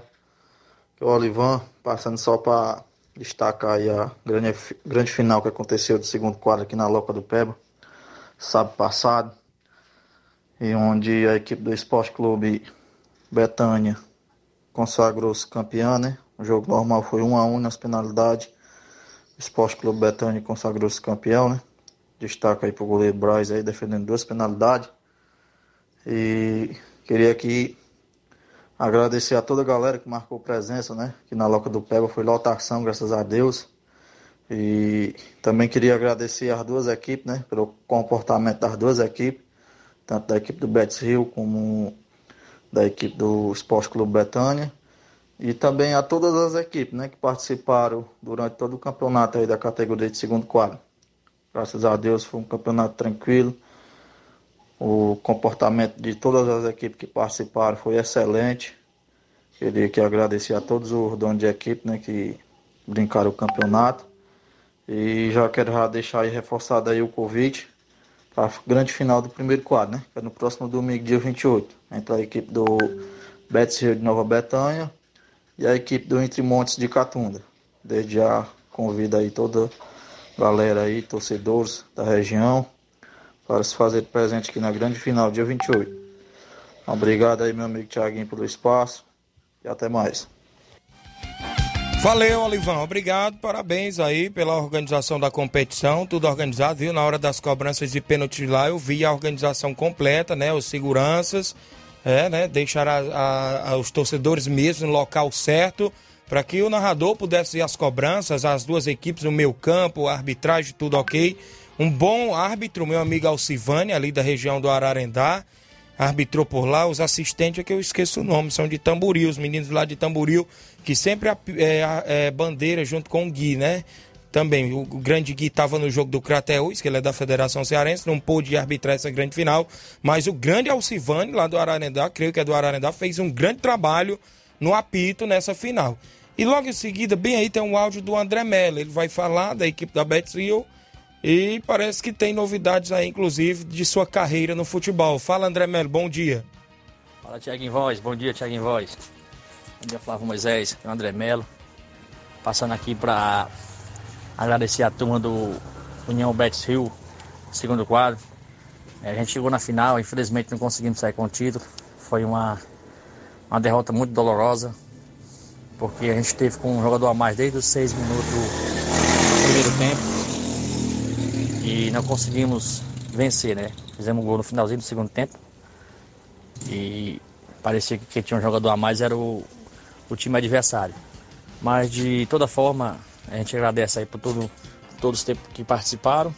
O Olivan, passando só para destacar aí a grande, grande final que aconteceu do segundo quadro aqui na Loca do Peba, sábado passado, e onde a equipe do Esporte Clube Betânia consagrou-se campeã, né? O jogo normal foi um a um nas penalidades. O Esporte Clube Betânia consagrou-se campeão, né? Destaca aí pro goleiro Braz aí, defendendo duas penalidades. E queria aqui agradecer a toda a galera que marcou presença, né? Que na Loca do Peba foi lotação, graças a Deus. E também queria agradecer as duas equipes, né? Pelo comportamento das duas equipes, tanto da equipe do Betis Rio como da equipe do Esporte Clube Betânia. E também a todas as equipes, né, que participaram durante todo o campeonato aí da categoria de segundo quadro. Graças a Deus foi um campeonato tranquilo. O comportamento de todas as equipes que participaram foi excelente. Queria que agradecer a todos os donos de equipe, né, que brincaram o campeonato. E já quero já deixar aí reforçado aí o convite para a grande final do primeiro quadro, né? Que é no próximo domingo, dia vinte e oito. Entre a equipe do Betis Rio de Nova Betânia e a equipe do Entre Montes de Catunda. Desde já convido aí toda a galera aí, torcedores da região, para se fazer presente aqui na grande final, dia vinte e oito. Obrigado aí, meu amigo Thiaguinho, pelo espaço e até mais. Valeu, Olivão. Obrigado, parabéns aí pela organização da competição, tudo organizado, viu? Na hora das cobranças de pênalti lá, eu vi a organização completa, né? Os seguranças, é, né? Deixaram a, a, os torcedores mesmo no local certo, para que o narrador pudesse ir às cobranças, as duas equipes no meio campo, arbitragem, tudo ok. Um bom árbitro, meu amigo Alcivane, ali da região do Ararendá, arbitrou por lá. Os assistentes, é que eu esqueço o nome, são de Tamboril, os meninos lá de Tamboril, que sempre é, é, é bandeira junto com o Gui, né? Também, o grande Gui estava no jogo do Crateús, que ele é da Federação Cearense, não pôde arbitrar essa grande final, mas o grande Alcivane, lá do Ararendá, creio que é do Ararendá, fez um grande trabalho no apito nessa final. E logo em seguida, bem aí, tem um áudio do André Mello, ele vai falar da equipe da Betis Rio, e parece que tem novidades aí, inclusive, de sua carreira no futebol. Fala, André Mello, bom dia. Fala, Thiaguinho Voss, bom dia, Thiaguinho Voss. Bom dia, Flávio Moisés, André Mello. Passando aqui para agradecer a turma do União Betis Rio, segundo quadro. A gente chegou na final, infelizmente não conseguimos sair com o título. Foi uma, uma derrota muito dolorosa, porque a gente teve com um jogador a mais desde os seis minutos do primeiro tempo. E não conseguimos vencer, né? Fizemos um gol no finalzinho do segundo tempo. E parecia que quem tinha um jogador a mais era o, o time adversário. Mas, de toda forma, a gente agradece aí por todo, todos os tempos que participaram.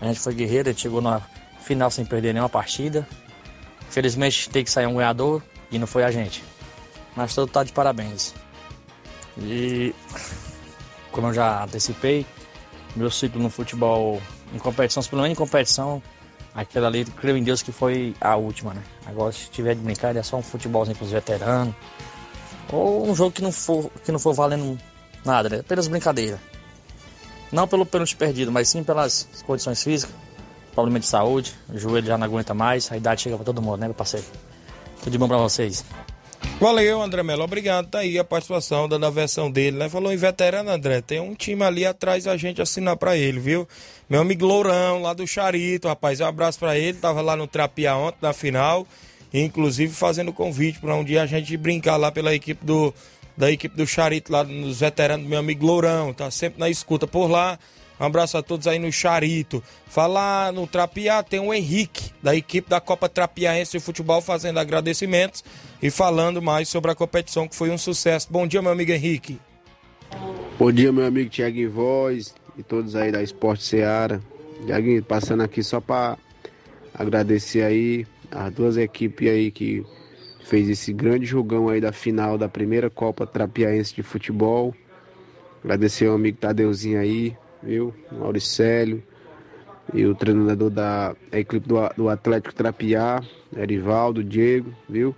A gente foi guerreiro, a gente chegou na final sem perder nenhuma partida. Infelizmente, tem que sair um ganhador e não foi a gente. Mas todo tá de parabéns. E, como eu já antecipei, meu ciclo no futebol... Em competição, pelo menos em competição, aquela ali, creio em Deus que foi a última, né? Agora, se tiver de brincar, é só um futebolzinho para os veteranos, ou um jogo que não for, que não for valendo nada, né? Apenas brincadeira. Não pelo pênalti perdido, mas sim pelas condições físicas, problema de saúde, o joelho já não aguenta mais, a idade chega para todo mundo, né, meu parceiro? Tudo de bom para vocês. Valeu, André Mello, obrigado, tá aí a participação da versão dele, né, falou em veterano, André, tem um time ali atrás a gente assinar pra ele, viu, meu amigo Lourão, lá do Charito, rapaz, um abraço pra ele, tava lá no Trapiá ontem, na final, inclusive fazendo convite pra um dia a gente brincar lá pela equipe do, da equipe do Charito, lá nos veteranos do meu amigo Lourão, tá sempre na escuta por lá. Um abraço a todos aí no Charito. Falar no Trapiá, tem o Henrique, da equipe da Copa Trapiaense de Futebol, fazendo agradecimentos e falando mais sobre a competição, que foi um sucesso. Bom dia, meu amigo Henrique. Bom dia, meu amigo Thiaguinho Voss e todos aí da Esporte Ceará. Thiaguinho, passando aqui só para agradecer aí as duas equipes aí que fez esse grande jogão aí da final da primeira Copa Trapiaense de Futebol. Agradecer ao amigo Tadeuzinho aí, viu, o Auricélio e o treinador da equipe do, do Atlético Trapiá, Erivaldo, Diego, viu,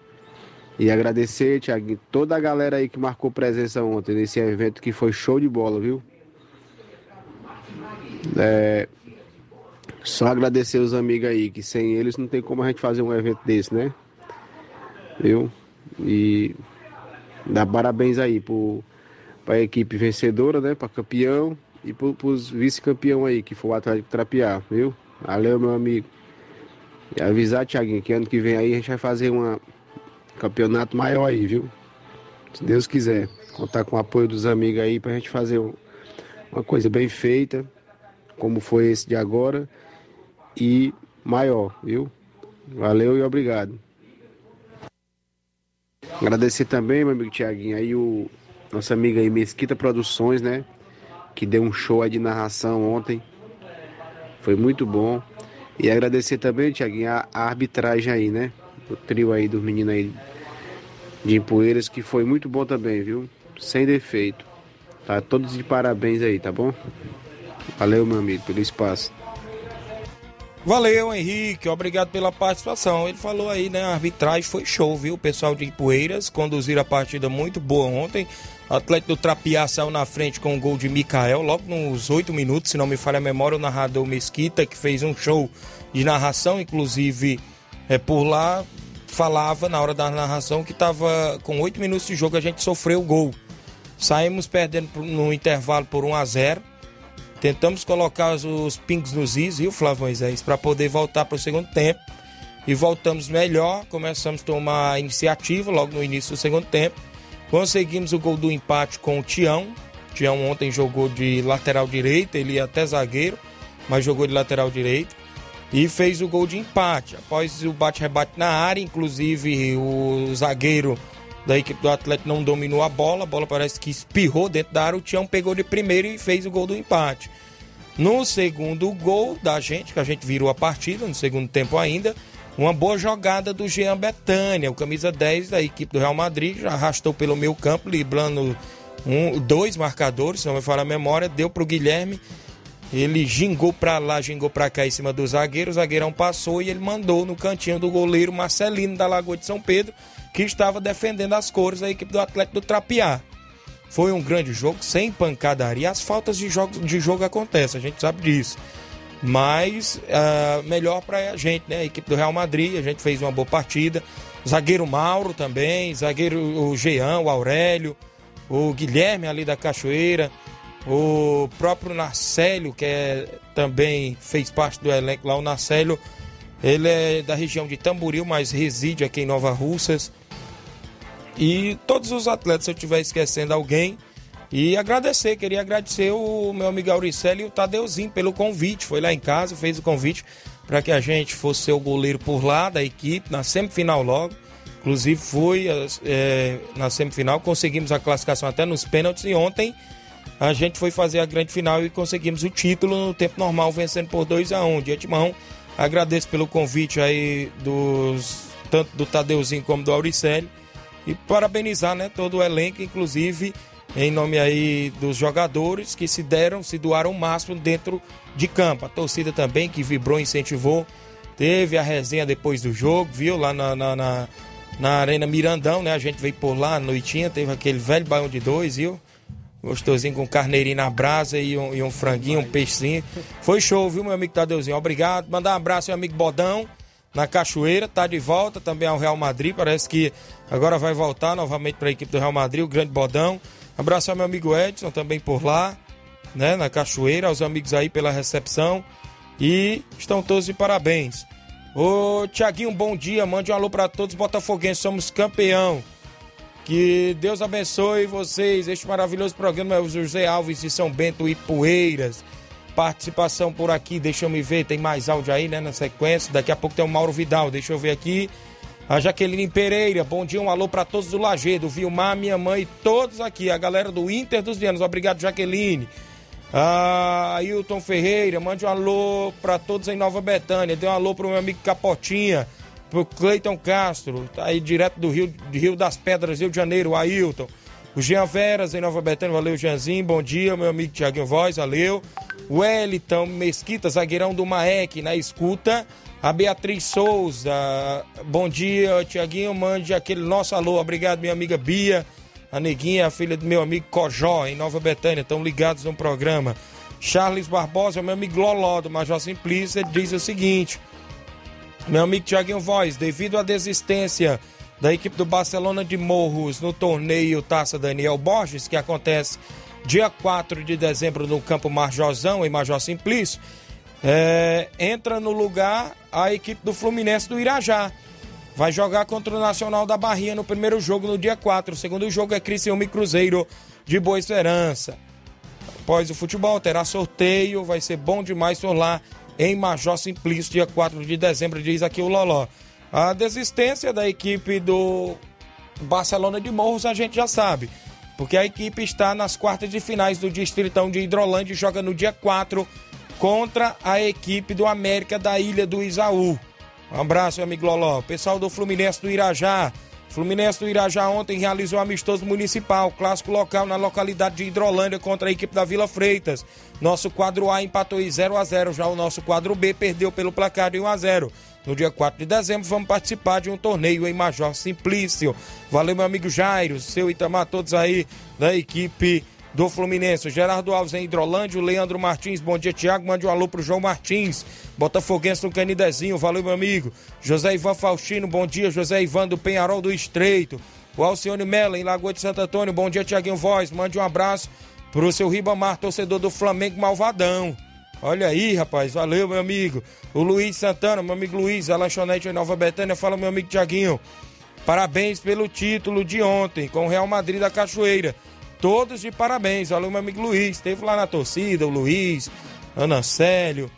e agradecer, Thiaguinho, toda a galera aí que marcou presença ontem nesse evento que foi show de bola, viu. É, só agradecer os amigos aí, que sem eles não tem como a gente fazer um evento desse, né, viu, e dar parabéns aí para a equipe vencedora, né, para campeão. E para os vice-campeão aí, que foi o Atlético Trapiá, viu? Valeu, meu amigo. E avisar, Thiaguinho, que ano que vem aí a gente vai fazer um campeonato maior aí, viu? Se Deus quiser. Contar com o apoio dos amigos aí pra gente fazer um, uma coisa bem feita, como foi esse de agora, e maior, viu? Valeu e obrigado. Agradecer também, meu amigo Thiaguinho, aí o nosso amigo aí, Mesquita Produções, né? Que deu um show aí de narração ontem, foi muito bom. E agradecer também, Thiaguinho, a, a arbitragem aí, né, o trio aí dos meninos aí de Ipueiras, que foi muito bom também, viu? Sem defeito. Tá todos de parabéns aí, tá bom? Valeu, meu amigo, pelo espaço. Valeu, Henrique, obrigado pela participação. Ele falou aí, né, a arbitragem foi show, viu? O pessoal de Ipueiras conduziram a partida muito boa ontem. O Atlético do Trapiá saiu na frente com um gol de Michael, logo nos oito minutos, se não me falha a memória, o narrador Mesquita, que fez um show de narração, inclusive é, por lá, falava na hora da narração que estava com oito minutos de jogo, a gente sofreu o gol. Saímos perdendo no intervalo por um a zero. Tentamos colocar os pingos nos is, viu, Flávio Moisés, para poder voltar para o segundo tempo. E voltamos melhor, começamos a tomar a iniciativa logo no início do segundo tempo. Conseguimos o gol do empate com o Tião. O Tião ontem jogou de lateral direito, ele é até zagueiro, mas jogou de lateral direito. E fez o gol de empate. Após o bate-rebate na área, inclusive o zagueiro da equipe do Atlético não dominou a bola, a bola parece que espirrou dentro da área, o Tião pegou de primeiro e fez o gol do empate. No segundo gol da gente, que a gente virou a partida, no segundo tempo ainda, uma boa jogada do Jean Betânia, o camisa dez da equipe do Real Madrid, já arrastou pelo meio campo, librando um, dois marcadores, se não me falha a memória, deu para o Guilherme, ele gingou para lá, gingou para cá em cima do zagueiro, o zagueirão passou e ele mandou no cantinho do goleiro Marcelino da Lagoa de São Pedro, que estava defendendo as cores da equipe do Atlético do Trapiá. Foi um grande jogo, sem pancadaria. As faltas de jogo, de jogo acontecem, a gente sabe disso. Mas uh, melhor para a gente, né? A equipe do Real Madrid, a gente fez uma boa partida. Zagueiro Mauro também, zagueiro o Jean, o Aurélio, o Guilherme ali da Cachoeira, o próprio Narcélio, que é, também fez parte do elenco lá, o Narcélio. Ele é da região de Tamboril, mas reside aqui em Nova Russas. E todos os atletas, se eu estiver esquecendo alguém. E agradecer, queria agradecer o meu amigo Auricelli e o Tadeuzinho pelo convite. Foi lá em casa, fez o convite para que a gente fosse ser o goleiro por lá da equipe, na semifinal logo. Inclusive foi é, na semifinal, conseguimos a classificação até nos pênaltis. E ontem a gente foi fazer a grande final e conseguimos o título no tempo normal, vencendo por dois a um de antemão. Agradeço pelo convite aí, dos, tanto do Tadeuzinho como do Auricelli, e parabenizar, né, todo o elenco, inclusive em nome aí dos jogadores que se deram, se doaram o máximo dentro de campo. A torcida também que vibrou, incentivou, teve a resenha depois do jogo, viu, lá na, na, na, na Arena Mirandão, né, a gente veio por lá à noitinha, teve aquele velho baião de dois, viu? Gostosinho com carneirinho na brasa e um, e um franguinho, um peixinho. Foi show, viu, meu amigo Tadeuzinho? Obrigado. Mandar um abraço ao meu amigo Bodão, na Cachoeira, tá de volta também ao Real Madrid. Parece que agora vai voltar novamente para a equipe do Real Madrid, o grande Bodão. Abraço ao meu amigo Edson também por lá, né, na Cachoeira, aos amigos aí pela recepção. E estão todos de parabéns. Ô, Thiaguinho, bom dia. Mande um alô para todos os botafoguenses. Somos campeão. Que Deus abençoe vocês. Este maravilhoso programa é o José Alves de São Bento e Ipueiras. Participação por aqui, deixa eu me ver. Tem mais áudio aí, né, na sequência. Daqui a pouco tem o Mauro Vidal, deixa eu ver aqui. A Jaqueline Pereira, bom dia, um alô para todos do Lagedo, Vilmar, minha mãe e todos aqui. A galera do Inter dos Vianos, obrigado, Jaqueline. A Ailton Ferreira, mande um alô para todos em Nova Betânia. Dê um alô para o meu amigo Capotinha, pro Cleiton Castro, tá aí direto do Rio, do Rio das Pedras, Rio de Janeiro, o Ailton. O Jean Veras, em Nova Betânia, valeu, Jeanzinho, bom dia, meu amigo Thiaguinho Voss, valeu. O Wellington Mesquita, zagueirão do Maek, na escuta. A Beatriz Souza, bom dia, Thiaguinho, mande aquele nosso alô, obrigado, minha amiga Bia, a Neguinha, a filha do meu amigo Cojó, em Nova Betânia, estão ligados no programa. Charles Barbosa, meu amigo Loló, do Major Simplício, ele diz o seguinte... Meu amigo Thiaguinho Voss, devido à desistência da equipe do Barcelona de Morros no torneio Taça Daniel Borges, que acontece dia quatro de dezembro no campo Majorzão, em Major Simplício, é, entra no lugar a equipe do Fluminense do Irajá. Vai jogar contra o Nacional da Bahia no primeiro jogo, no dia quatro. O segundo jogo é Criciúma e Cruzeiro de Boa Esperança. Após o futebol, terá sorteio, vai ser bom demais por lá. Em Major Simplício, dia quatro de dezembro, diz aqui o Loló. A desistência da equipe do Barcelona de Morros a gente já sabe, porque a equipe está nas quartas de finais do Distritão de Hidrolândia e joga no dia quatro contra a equipe do América da Ilha do Isaú. Um abraço, meu amigo Loló. Pessoal do Fluminense do Irajá, Fluminense do Irajá ontem realizou um amistoso municipal, clássico local na localidade de Hidrolândia contra a equipe da Vila Freitas. Nosso quadro A empatou em zero a zero, já o nosso quadro B perdeu pelo placar de um a zero. No dia quatro de dezembro vamos participar de um torneio em Major Simplício. Valeu, meu amigo Jairo, seu Itamar, todos aí da equipe do Fluminense. O Gerardo Alves em Hidrolândia, o Leandro Martins, bom dia Thiago, mande um alô pro João Martins, botafoguense no Canidezinho, valeu meu amigo. José Ivan Faustino, bom dia José Ivan do Penharol do Estreito. O Alcione Mello em Lagoa de Santo Antônio, bom dia Thiaguinho Voss, mande um abraço pro seu Ribamar, torcedor do Flamengo Malvadão. Olha aí, rapaz, valeu meu amigo. O Luiz Santana, meu amigo Luiz, a lanchonete em Nova Betânia, fala meu amigo Thiaguinho, parabéns pelo título de ontem com o Real Madrid da Cachoeira. Todos de parabéns, valeu meu amigo Luiz, esteve lá na torcida, o Luiz, Ana Célio,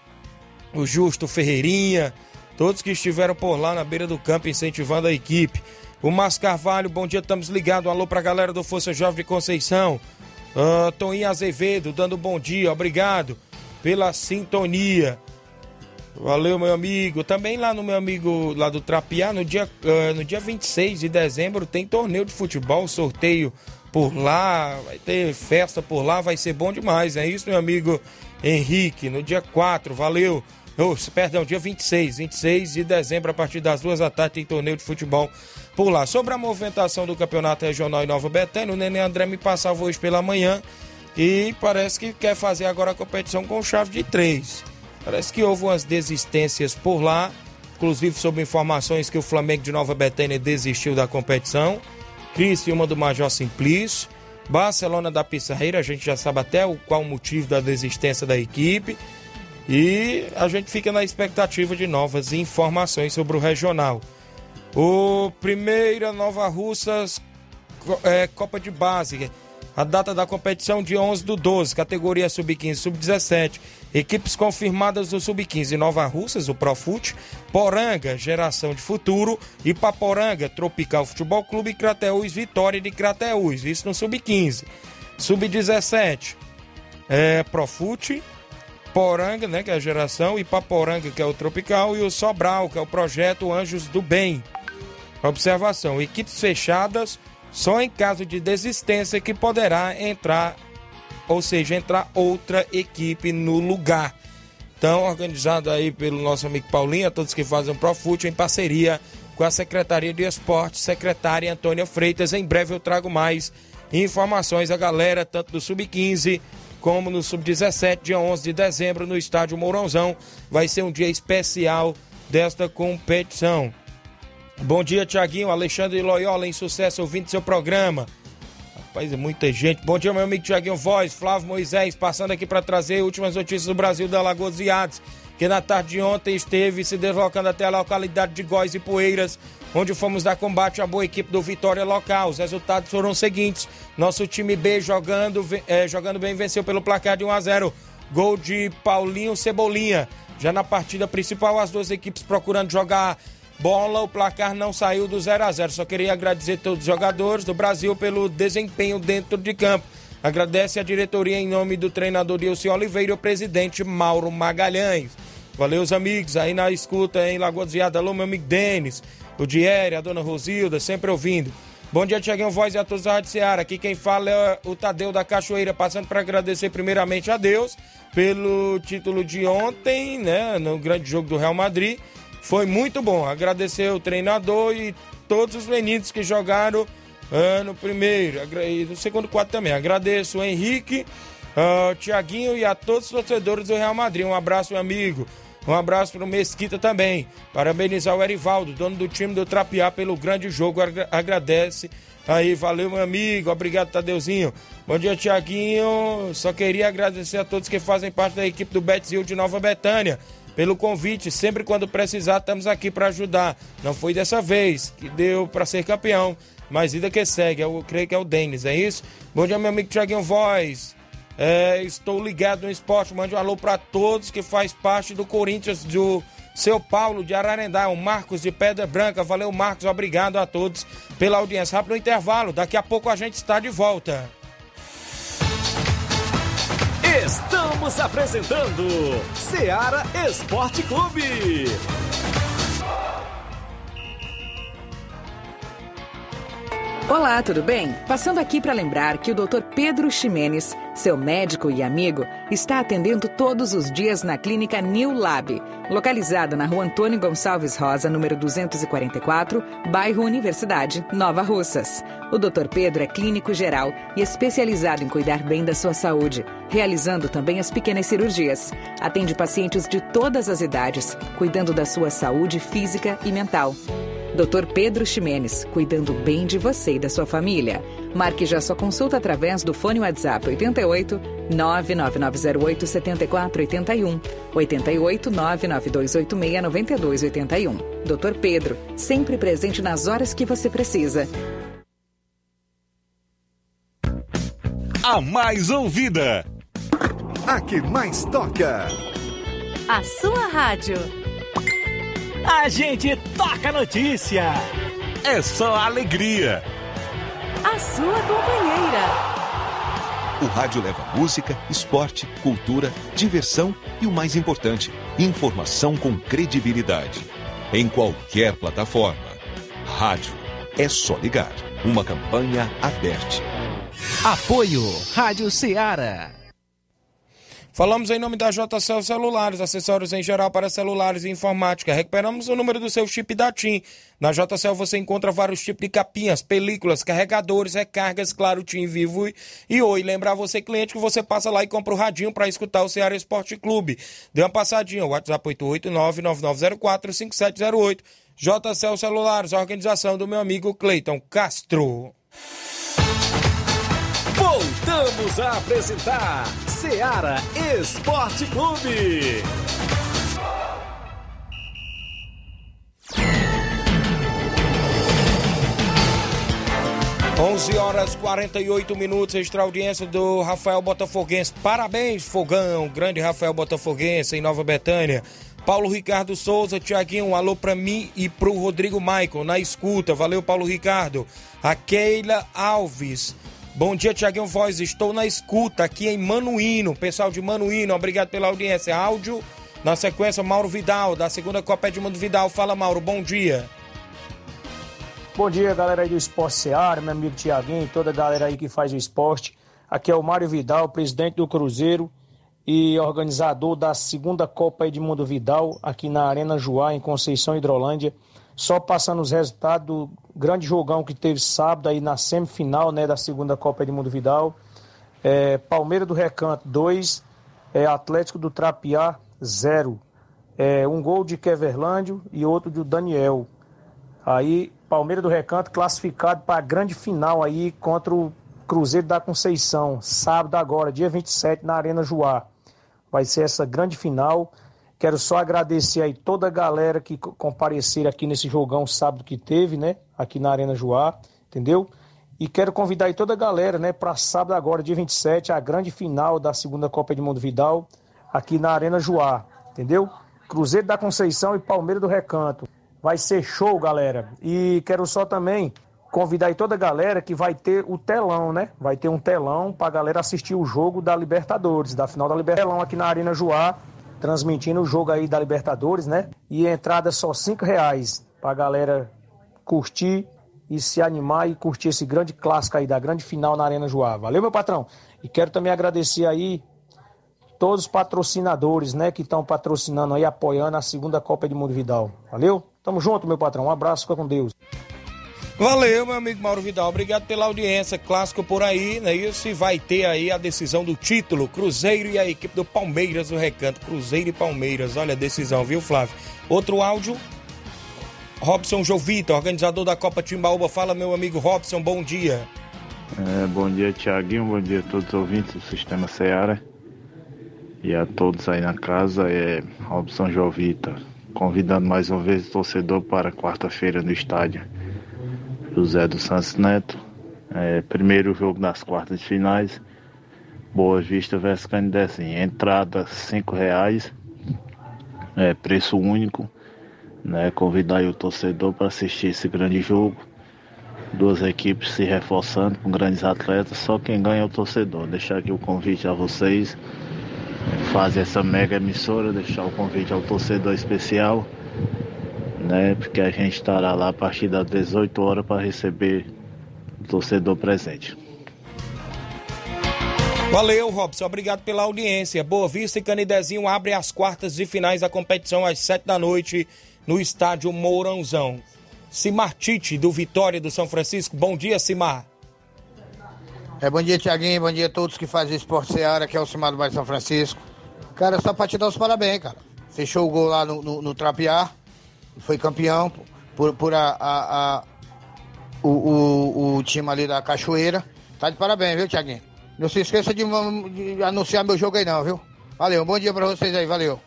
o Justo Ferreirinha, todos que estiveram por lá na beira do campo incentivando a equipe. O Márcio Carvalho, bom dia, estamos ligados, um alô pra galera do Força Jovem de Conceição. uh, Toninho Azevedo, dando bom dia, obrigado pela sintonia, valeu meu amigo. Também lá no meu amigo, lá do Trapiá, no dia, uh, no dia vinte e seis de dezembro tem torneio de futebol, sorteio por lá, vai ter festa por lá, vai ser bom demais, é isso meu amigo Henrique, no dia quatro, valeu, oh, perdão, dia vinte e seis de dezembro, a partir das duas da tarde tem torneio de futebol por lá. Sobre a movimentação do campeonato regional em Nova Betânia, o Nenê André me passava hoje pela manhã e parece que quer fazer agora a competição com chave de três, parece que houve umas desistências por lá, inclusive sob informações que o Flamengo de Nova Betânia desistiu da competição, Criciúma do Major Simplício, Barcelona da Pissarreira, a gente já sabe até o, qual o motivo da desistência da equipe, e a gente fica na expectativa de novas informações sobre o regional. O Primeira Nova Russas é, Copa de Base, a data da competição de onze do doze, categoria sub quinze, sub dezessete, equipes confirmadas do sub quinze, Nova Russas, o Profute, Poranga, Geração de Futuro, Ipaporanga, Tropical Futebol Clube e Crateús, Vitória de Crateús, isso no sub quinze. Sub dezessete, é, Profute, Poranga, né, que é a Geração, Ipaporanga, que é o Tropical, e o Sobral, que é o Projeto Anjos do Bem. Observação, equipes fechadas, só em caso de desistência que poderá entrar, ou seja, entrar outra equipe no lugar. Então, organizado aí pelo nosso amigo Paulinho, a todos que fazem o Profute, em parceria com a Secretaria de Esporte, secretária Antônia Freitas. Em breve eu trago mais informações à galera, tanto do sub quinze como no sub dezessete, dia onze de dezembro, no estádio Mourãozão. Vai ser um dia especial desta competição. Bom dia, Thiaguinho, Alexandre Loyola, em Sucesso, ouvindo seu programa. Rapaz, é muita gente. Bom dia, meu amigo Thiaguinho Voss, Flávio Moisés, passando aqui para trazer últimas notícias do Brasil da Lagoa dos Iados, que na tarde de ontem esteve se deslocando até a localidade de Góis e Poeiras, onde fomos dar combate à boa equipe do Vitória local. Os resultados foram os seguintes. Nosso time B, jogando, é, jogando bem, venceu pelo placar de um a zero. Gol de Paulinho Cebolinha. Já na partida principal, as duas equipes procurando jogar bola, o placar não saiu do zero a zero. Só queria agradecer a todos os jogadores do Brasil pelo desempenho dentro de campo. Agradece a diretoria em nome do treinador Dilson Oliveira e o presidente Mauro Magalhães. Valeu, os amigos aí na escuta em Lagoa dos Iados. Alô, meu amigo Denis, o Diério, a dona Rosilda, sempre ouvindo. Bom dia, Thiaguinho Voss e a todos da Rádio Ceará. Aqui quem fala é o Tadeu da Cachoeira, passando para agradecer primeiramente a Deus pelo título de ontem, né, no grande jogo do Real Madrid. Foi muito bom, agradecer o treinador e todos os meninos que jogaram uh, no primeiro e no segundo quadro também. Agradeço o Henrique, uh, o Thiaguinho e a todos os torcedores do Real Madrid. Um abraço, meu amigo. Um abraço para o Mesquita também. Parabenizar o Erivaldo, dono do time do Trapiá, pelo grande jogo. Agra- agradece. Aí, valeu, meu amigo. Obrigado, Tadeuzinho. Bom dia, Thiaguinho. Só queria agradecer a todos que fazem parte da equipe do Betzil de Nova Betânia pelo convite, sempre quando precisar estamos aqui para ajudar. Não foi dessa vez que deu para ser campeão, mas vida que segue, eu creio que é o Denis, é isso? Bom dia, meu amigo Thiaguinho Voss, é, estou ligado no esporte, mande um alô para todos que faz parte do Corinthians do São Paulo de Ararendá, o Marcos de Pedra Branca. Valeu, Marcos, obrigado a todos pela audiência. Rápido intervalo, daqui a pouco a gente está de volta. Estamos apresentando Ceará Esporte Clube. Olá, tudo bem? Passando aqui para lembrar que o doutor Pedro Ximenes, seu médico e amigo, está atendendo todos os dias na clínica New Lab, localizada na rua Antônio Gonçalves Rosa, número duzentos e quarenta e quatro, bairro Universidade, Nova Russas. O doutor Pedro é clínico geral e especializado em cuidar bem da sua saúde, realizando também as pequenas cirurgias. Atende pacientes de todas as idades, cuidando da sua saúde física e mental. doutor Pedro Ximenes, cuidando bem de você e da sua família. Marque já sua consulta através do fone WhatsApp oitenta e oito, nove nove nove zero oito, sete quatro oito um, oito oito, nove nove dois oito seis, nove dois oito um. doutor Pedro, sempre presente nas horas que você precisa. A mais ouvida, a que mais toca, a sua rádio. A gente toca notícia. É só alegria. A sua companheira. O rádio leva música, esporte, cultura, diversão e o mais importante, informação com credibilidade. Em qualquer plataforma. Rádio. É só ligar. Uma campanha aberta. Apoio Rádio Ceará. Falamos em nome da J C L Celulares, acessórios em geral para celulares e informática. Recuperamos o número do seu chip da TIM. Na J C L você encontra vários tipos de capinhas, películas, carregadores, recargas, claro, TIM, Vivo e Oi. Lembrar você, cliente, que você passa lá e compra o radinho para escutar o Ceará Esporte Clube. Dê uma passadinha, WhatsApp oito oito nove, nove nove zero quatro, cinco sete zero oito. J C L Celulares, a organização do meu amigo Cleiton Castro. Voltamos a apresentar Ceará Esporte Clube. onze horas e quarenta e oito minutos, extra audiência do Rafael Botafoguense. Parabéns, Fogão, grande Rafael Botafoguense em Nova Betânia. Paulo Ricardo Souza, Thiaguinho, um alô pra mim e pro Rodrigo Michael na escuta. Valeu, Paulo Ricardo. A Keila Alves. Bom dia, Thiaguinho Voss, estou na escuta aqui em Manuíno, pessoal de Manuíno, obrigado pela audiência. Áudio, na sequência, Mauro Vidal, da segunda Copa Edmundo Vidal. Fala, Mauro, bom dia. Bom dia, galera aí do Esporte Ceará, meu amigo Thiaguinho, toda a galera aí que faz o esporte. Aqui é o Mário Vidal, presidente do Cruzeiro e organizador da segunda Copa Edmundo Vidal, aqui na Arena Juá, em Conceição, Hidrolândia. Só passando os resultados do grande jogão que teve sábado aí na semifinal, né, da segunda Copa Edmundo Vidal. É, Palmeiras do Recanto dois, é, Atlético do Trapiá zero. É, um gol de Keverlândio e outro do Daniel. Aí Palmeiras do Recanto classificado para a grande final aí contra o Cruzeiro da Conceição, sábado agora, dia vinte e sete, na Arena Juá. Vai ser essa grande final. Quero só agradecer aí toda a galera que compareceram aqui nesse jogão sábado que teve, né? Aqui na Arena Juá, entendeu? E quero convidar aí toda a galera, né? Para sábado agora, dia vinte e sete, a grande final da segunda Copa Edmundo Vidal, aqui na Arena Juá, entendeu? Cruzeiro da Conceição e Palmeiras do Recanto. Vai ser show, galera. E quero só também convidar aí toda a galera que vai ter o telão, né? Vai ter um telão para a galera assistir o jogo da Libertadores, da final da Libertadores. Telão aqui na Arena Juá, transmitindo o jogo aí da Libertadores, né? E entrada só cinco reais pra galera curtir e se animar e curtir esse grande clássico aí da grande final na Arena Juá. Valeu, meu patrão. E quero também agradecer aí todos os patrocinadores, né, que estão patrocinando aí, apoiando a segunda Copa Edmundo Vidal. Valeu? Tamo junto, meu patrão. Um abraço, fica com Deus. Valeu, meu amigo Mauro Vidal, obrigado pela audiência. Clássico por aí, né? Isso, e vai ter aí a decisão do título, Cruzeiro e a equipe do Palmeiras do Recanto, Cruzeiro e Palmeiras, olha a decisão, viu, Flávio? Outro áudio, Robson Jovita, organizador da Copa Timbaúba. Fala, meu amigo Robson, bom dia. É, bom dia, Thiaguinho, bom dia a todos os ouvintes do Sistema Ceará e a todos aí na casa. É Robson Jovita, convidando mais uma vez o torcedor para quarta-feira no estádio José do Santos Neto, é, primeiro jogo das quartas de finais, Boa Vista versus Canidezinho. Entrada cinco reais, é, preço único, né? Convidar aí o torcedor para assistir esse grande jogo, duas equipes se reforçando com grandes atletas, só quem ganha é o torcedor. Deixar aqui o convite a vocês, fazer essa mega emissora, deixar o convite ao torcedor especial, né, porque a gente estará lá a partir das dezoito horas para receber do torcedor presente. Valeu, Robson. Obrigado pela audiência. Boa Vista e Canidezinho abre as quartas de finais da competição às sete da noite no estádio Mourãozão. Simar Tite, do Vitória do São Francisco. Bom dia, Simar. É, bom dia, Thiaguinho. Bom dia a todos que fazem o Esporte Ceará, que é o Simar do Bairro de São Francisco. Cara, só pra te dar os parabéns, cara. Fechou o gol lá no, no, no Trapiá. Foi campeão por, por a, a, a, o, o, o time ali da Cachoeira. Tá de parabéns, viu, Thiaguinho? Não se esqueça de, de anunciar meu jogo aí não, viu? Valeu, bom dia pra vocês aí, valeu.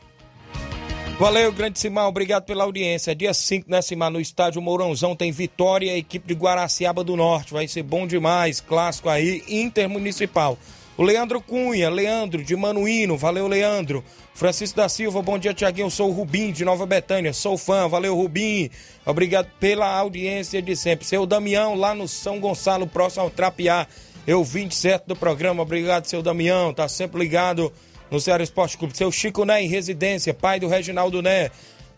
Valeu, grande Simão, obrigado pela audiência. Dia cinco, né, Simão? No estádio Mourãozão tem Vitória, a equipe de Guaraciaba do Norte. Vai ser bom demais, clássico aí, intermunicipal. O Leandro Cunha, Leandro de Manuíno, valeu, Leandro. Francisco da Silva, bom dia, Thiaguinho, eu sou o Rubim de Nova Betânia, sou fã, valeu, Rubim. Obrigado pela audiência de sempre. Seu Damião, lá no São Gonçalo, próximo ao Trapiá. Eu vinte e sete do programa, obrigado, seu Damião, tá sempre ligado no Ceará Esporte Clube. Seu Chico Né, em residência, pai do Reginaldo Né.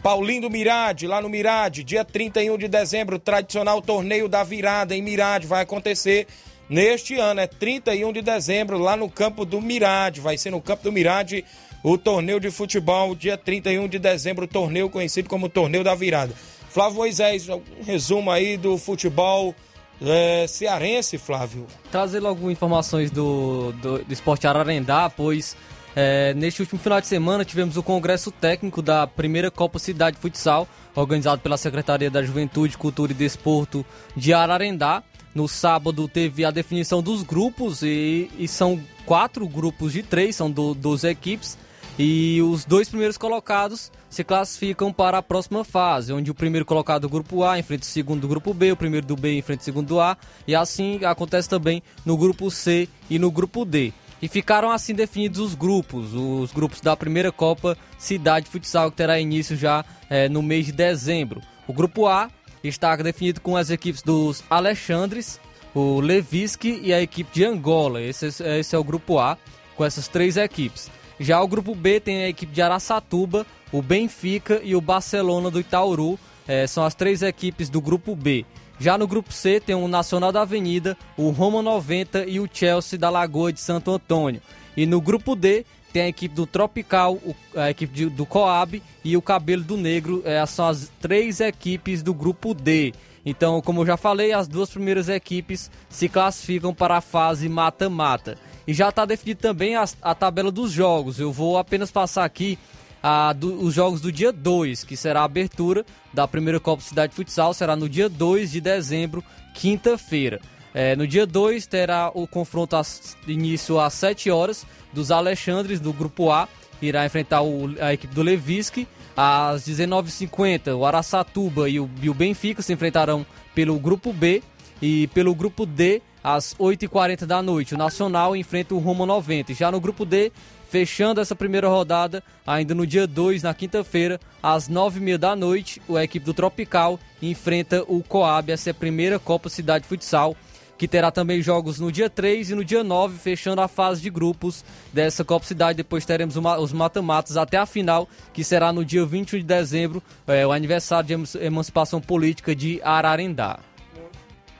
Paulinho do Mirade, lá no Mirade, dia trinta e um de dezembro, o tradicional torneio da virada em Mirade vai acontecer neste ano, é trinta e um de dezembro, lá no campo do Mirade, vai ser no campo do Mirade o torneio de futebol, dia trinta e um de dezembro, o torneio conhecido como torneio da virada. Flávio Moisés, um resumo aí do futebol É, cearense, Flávio. Trazer logo informações do, do, do Esporte Ararendá, pois é, neste último final de semana tivemos o Congresso Técnico da primeira Copa Cidade de Futsal, organizado pela Secretaria da Juventude, Cultura e Desporto de Ararendá. No sábado teve a definição dos grupos e, e são quatro grupos de três, são do, doze equipes. E os dois primeiros colocados se classificam para a próxima fase, onde o primeiro colocado do grupo A enfrenta o segundo do grupo B, o primeiro do B enfrenta o segundo do A, e assim acontece também no grupo C e no grupo D. E ficaram assim definidos os grupos, os grupos da primeira Copa Cidade Futsal, que terá início já é, no mês de dezembro. O grupo A está definido com as equipes dos Alexandres, o Levisque e a equipe de Angola. Esse, esse é o grupo A, com essas três equipes. Já o grupo B tem a equipe de Araçatuba, o Benfica e o Barcelona do Itaúru, eh, são as três equipes do grupo B. Já no grupo C tem o Nacional da Avenida, o Roma noventa e o Chelsea da Lagoa de Santo Antônio. E no grupo D tem a equipe do Tropical, a equipe de, do Coab e o Cabelo do Negro, eh, são as três equipes do grupo D. Então, como eu já falei, as duas primeiras equipes se classificam para a fase mata-mata. E já está definida também a, a tabela dos jogos. Eu vou apenas passar aqui a, do, os jogos do dia dois, que será a abertura da primeira Copa Cidade de Futsal. Será no dia dois de dezembro, quinta-feira. É, no dia dois terá o confronto as, início às sete horas dos Alexandres, do Grupo A. Irá enfrentar o, a equipe do Levisque. Às dezenove e cinquenta, o Araçatuba e o, e o Benfica se enfrentarão pelo Grupo B, e pelo Grupo D, às oito e quarenta da noite, o Nacional enfrenta o Roma noventa. Já no Grupo D, fechando essa primeira rodada, ainda no dia dois, na quinta-feira, às nove e meia da noite, a equipe do Tropical enfrenta o Coab. Essa é a primeira Copa Cidade de Futsal, que terá também jogos no dia três e no dia nove, fechando a fase de grupos dessa Copa Cidade. Depois teremos uma, os mata-matas até a final, que será no dia vinte e um de dezembro, é, o aniversário de emancipação política de Ararendá.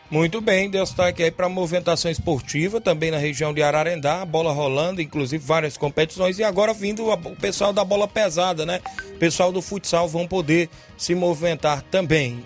Muito bem, destaque aí para a movimentação esportiva também na região de Ararendá, bola rolando, inclusive várias competições, e agora vindo o pessoal da bola pesada, né? O pessoal do futsal vão poder se movimentar também.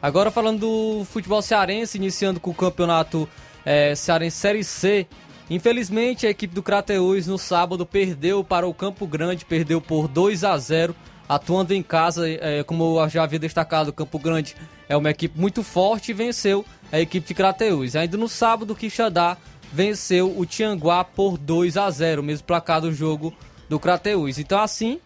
Agora falando do futebol cearense, iniciando com o campeonato é, cearense Série C. Infelizmente a equipe do Crateús no sábado perdeu para o Campo Grande, perdeu por dois a zero, atuando em casa, é, como eu já havia destacado, o Campo Grande é uma equipe muito forte e venceu a equipe de Crateús. Ainda no sábado, o Quixadá venceu o Tianguá por dois a zero, mesmo placar do jogo do Crateús. Então assim,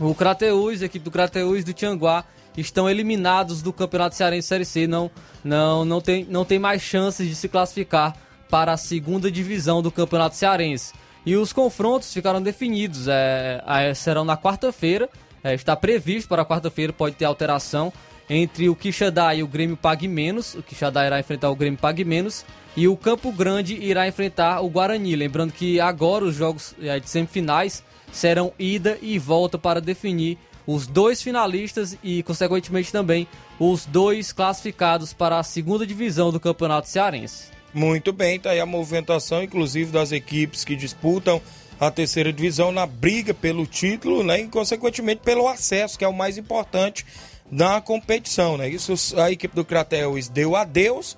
o Crateús, a equipe do Crateús e do Tianguá estão eliminados do Campeonato Cearense Série C, não, não, não, tem, não tem mais chances de se classificar para a segunda divisão do Campeonato Cearense. E os confrontos ficaram definidos, é, é, serão na quarta-feira, é, está previsto para quarta-feira, pode ter alteração, entre o Quixadá e o Grêmio Pague Menos. O Quixadá irá enfrentar o Grêmio Pague Menos e o Campo Grande irá enfrentar o Guarani. Lembrando que agora os jogos é, de semifinais serão ida e volta para definir os dois finalistas e, consequentemente, também os dois classificados para a segunda divisão do Campeonato Cearense. Muito bem, tá aí a movimentação, inclusive, das equipes que disputam a terceira divisão na briga pelo título, né, e, consequentemente, pelo acesso, que é o mais importante da competição, né? Isso, a equipe do Crateús deu adeus,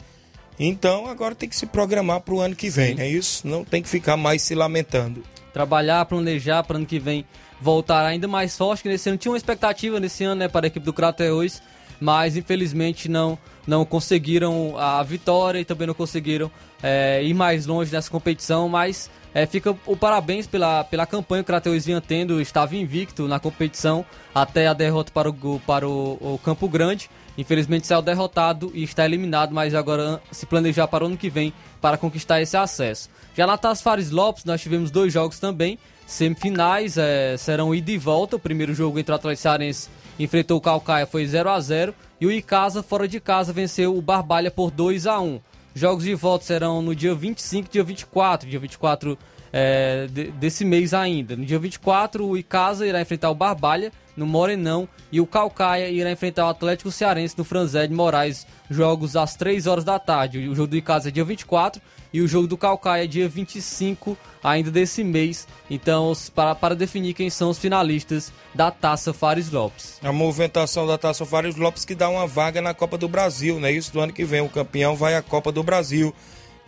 então agora tem que se programar para o ano que vem, né? Isso, não tem que ficar mais se lamentando. Trabalhar, planejar para o ano que vem voltar ainda mais forte, que nesse ano tinha uma expectativa nesse ano, né, para a equipe do Crateús, mas infelizmente não, não conseguiram a vitória e também não conseguiram é, ir mais longe nessa competição, mas é, fica o parabéns pela, pela campanha que o Crateús vinha tendo, estava invicto na competição até a derrota para o, para o, o Campo Grande. Infelizmente saiu derrotado e está eliminado, mas agora se planejar para o ano que vem para conquistar esse acesso. Já na Taça Faris Lopes nós tivemos dois jogos também, semifinais, é, serão ida e volta. O primeiro jogo entre o Atlético Cearense enfrentou o Caucaia, foi zero a zero, e o Icasa, fora de casa, venceu o Barbalha por dois a um. Jogos de volta serão no dia vinte e cinco e dia vinte e quatro, dia vinte e quatro é, de, desse mês ainda. No dia vinte e quatro, o Icasa irá enfrentar o Barbalha no Morenão, e o Caucaia irá enfrentar o Atlético Cearense no Franzé de Moraes, jogos às três horas da tarde. O jogo do Icasa é dia vinte e quatro e o jogo do Caucaia é dia vinte e cinco ainda desse mês, então para, para definir quem são os finalistas da Taça Faris Lopes. A movimentação da Taça Faris Lopes que dá uma vaga na Copa do Brasil, né? Isso, do ano que vem o campeão vai à Copa do Brasil,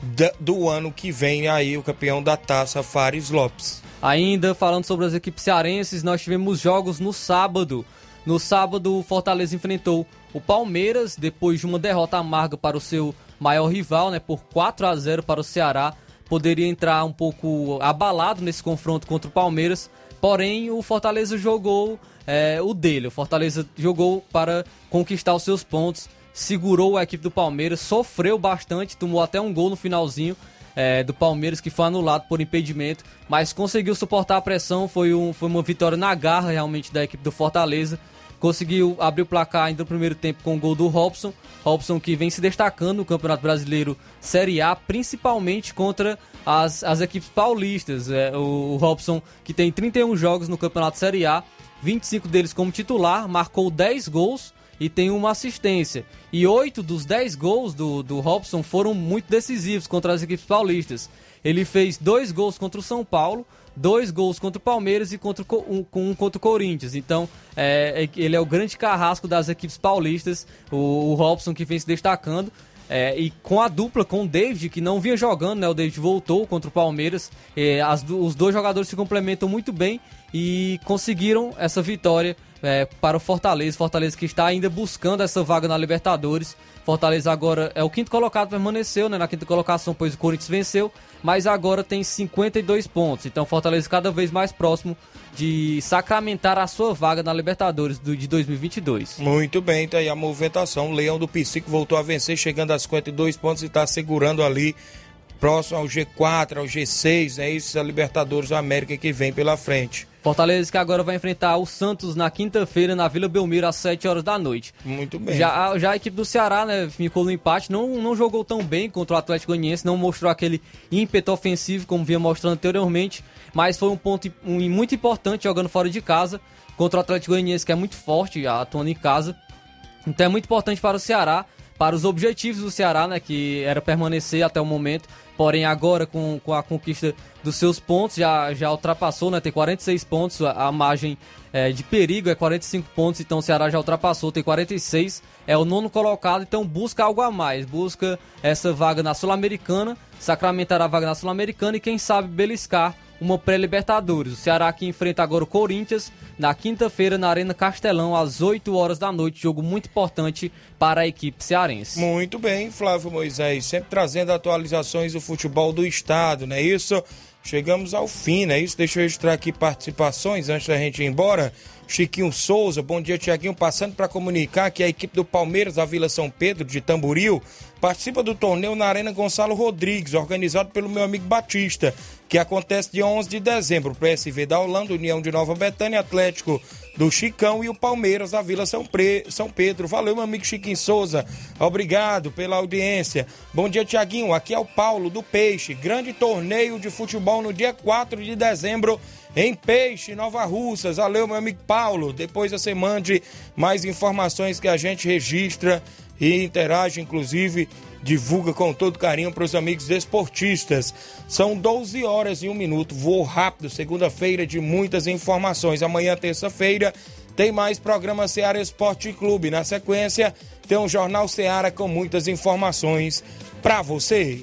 da, do ano que vem aí o campeão da Taça Faris Lopes. Ainda falando sobre as equipes cearenses, nós tivemos jogos no sábado. No sábado, o Fortaleza enfrentou o Palmeiras, depois de uma derrota amarga para o seu maior rival, né, por quatro a zero para o Ceará. Poderia entrar um pouco abalado nesse confronto contra o Palmeiras, porém o Fortaleza jogou é, o dele. O Fortaleza jogou para conquistar os seus pontos, segurou a equipe do Palmeiras, sofreu bastante, tomou até um gol no finalzinho, É, do Palmeiras, que foi anulado por impedimento, mas conseguiu suportar a pressão. Foi, um, foi uma vitória na garra realmente da equipe do Fortaleza. Conseguiu abrir o placar ainda no primeiro tempo com o gol do Robson, Robson que vem se destacando no Campeonato Brasileiro Série A, principalmente contra as, as equipes paulistas. é, o, o Robson, que tem trinta e um jogos no Campeonato Série A, vinte e cinco deles como titular, marcou dez gols e tem uma assistência. E oito dos dez gols do, do Robson foram muito decisivos contra as equipes paulistas. Ele fez dois gols contra o São Paulo, dois gols contra o Palmeiras e contra o, um, um contra o Corinthians. Então, é, ele é o grande carrasco das equipes paulistas, o, o Robson, que vem se destacando. É, e com a dupla, com o David, que não vinha jogando, né? O David voltou contra o Palmeiras. É, as, os dois jogadores se complementam muito bem e conseguiram essa vitória É, para o Fortaleza, Fortaleza que está ainda buscando essa vaga na Libertadores. Fortaleza agora é o quinto colocado, permaneceu, né, na quinta colocação, pois o Corinthians venceu, mas agora tem cinquenta e dois pontos, então Fortaleza cada vez mais próximo de sacramentar a sua vaga na Libertadores do, de dois mil e vinte e dois. Muito bem, tá aí a movimentação. O Leão do Psico voltou a vencer, chegando a cinquenta e dois pontos e está segurando ali próximo ao G quatro, ao G seis, é isso, a Libertadores da América que vem pela frente. Fortaleza que agora vai enfrentar o Santos na quinta-feira na Vila Belmiro às sete horas da noite. Muito bem. Já, já a equipe do Ceará, né, ficou no empate, não, não jogou tão bem contra o Atlético Goianiense, não mostrou aquele ímpeto ofensivo como vinha mostrando anteriormente, mas foi um ponto um, muito importante jogando fora de casa contra o Atlético Goianiense, que é muito forte, atuando em casa. Então é muito importante para o Ceará, para os objetivos do Ceará, né, que era permanecer até o momento, porém agora com, com a conquista dos seus pontos, já, já ultrapassou, né, tem quarenta e seis pontos, a, a margem é, de perigo é quarenta e cinco pontos, então o Ceará já ultrapassou, tem quarenta e seis, é o nono colocado, então busca algo a mais, busca essa vaga na Sul-Americana, sacramentará a vaga na Sul-Americana e quem sabe beliscar uma pré-Libertadores. O Ceará que enfrenta agora o Corinthians na quinta-feira na Arena Castelão às oito horas da noite, jogo muito importante para a equipe cearense. Muito bem, Flávio Moisés, sempre trazendo atualizações do futebol do estado, não é isso? Chegamos ao fim, não é isso? Deixa eu registrar aqui participações antes da gente ir embora. Chiquinho Souza, bom dia, Thiaguinho, passando para comunicar que a equipe do Palmeiras da Vila São Pedro de Tamboril participa do torneio na Arena Gonçalo Rodrigues, organizado pelo meu amigo Batista, que acontece dia onze de dezembro. O P S V da Holanda, União de Nova Betânia, Atlético do Chicão e o Palmeiras da Vila São, Pre... São Pedro. Valeu, meu amigo Chiquinho Souza, obrigado pela audiência. Bom dia, Thiaguinho, aqui é o Paulo do Peixe. Grande torneio de futebol no dia quatro de dezembro em Peixe, Nova Russas. Valeu, meu amigo Paulo. Depois você mande mais informações que a gente registra e interage, inclusive divulga com todo carinho para os amigos desportistas. São doze horas e um minuto, voo rápido, segunda-feira de muitas informações. Amanhã, terça-feira, tem mais programa Ceará Esporte Clube. Na sequência, tem um Jornal Ceará com muitas informações para você.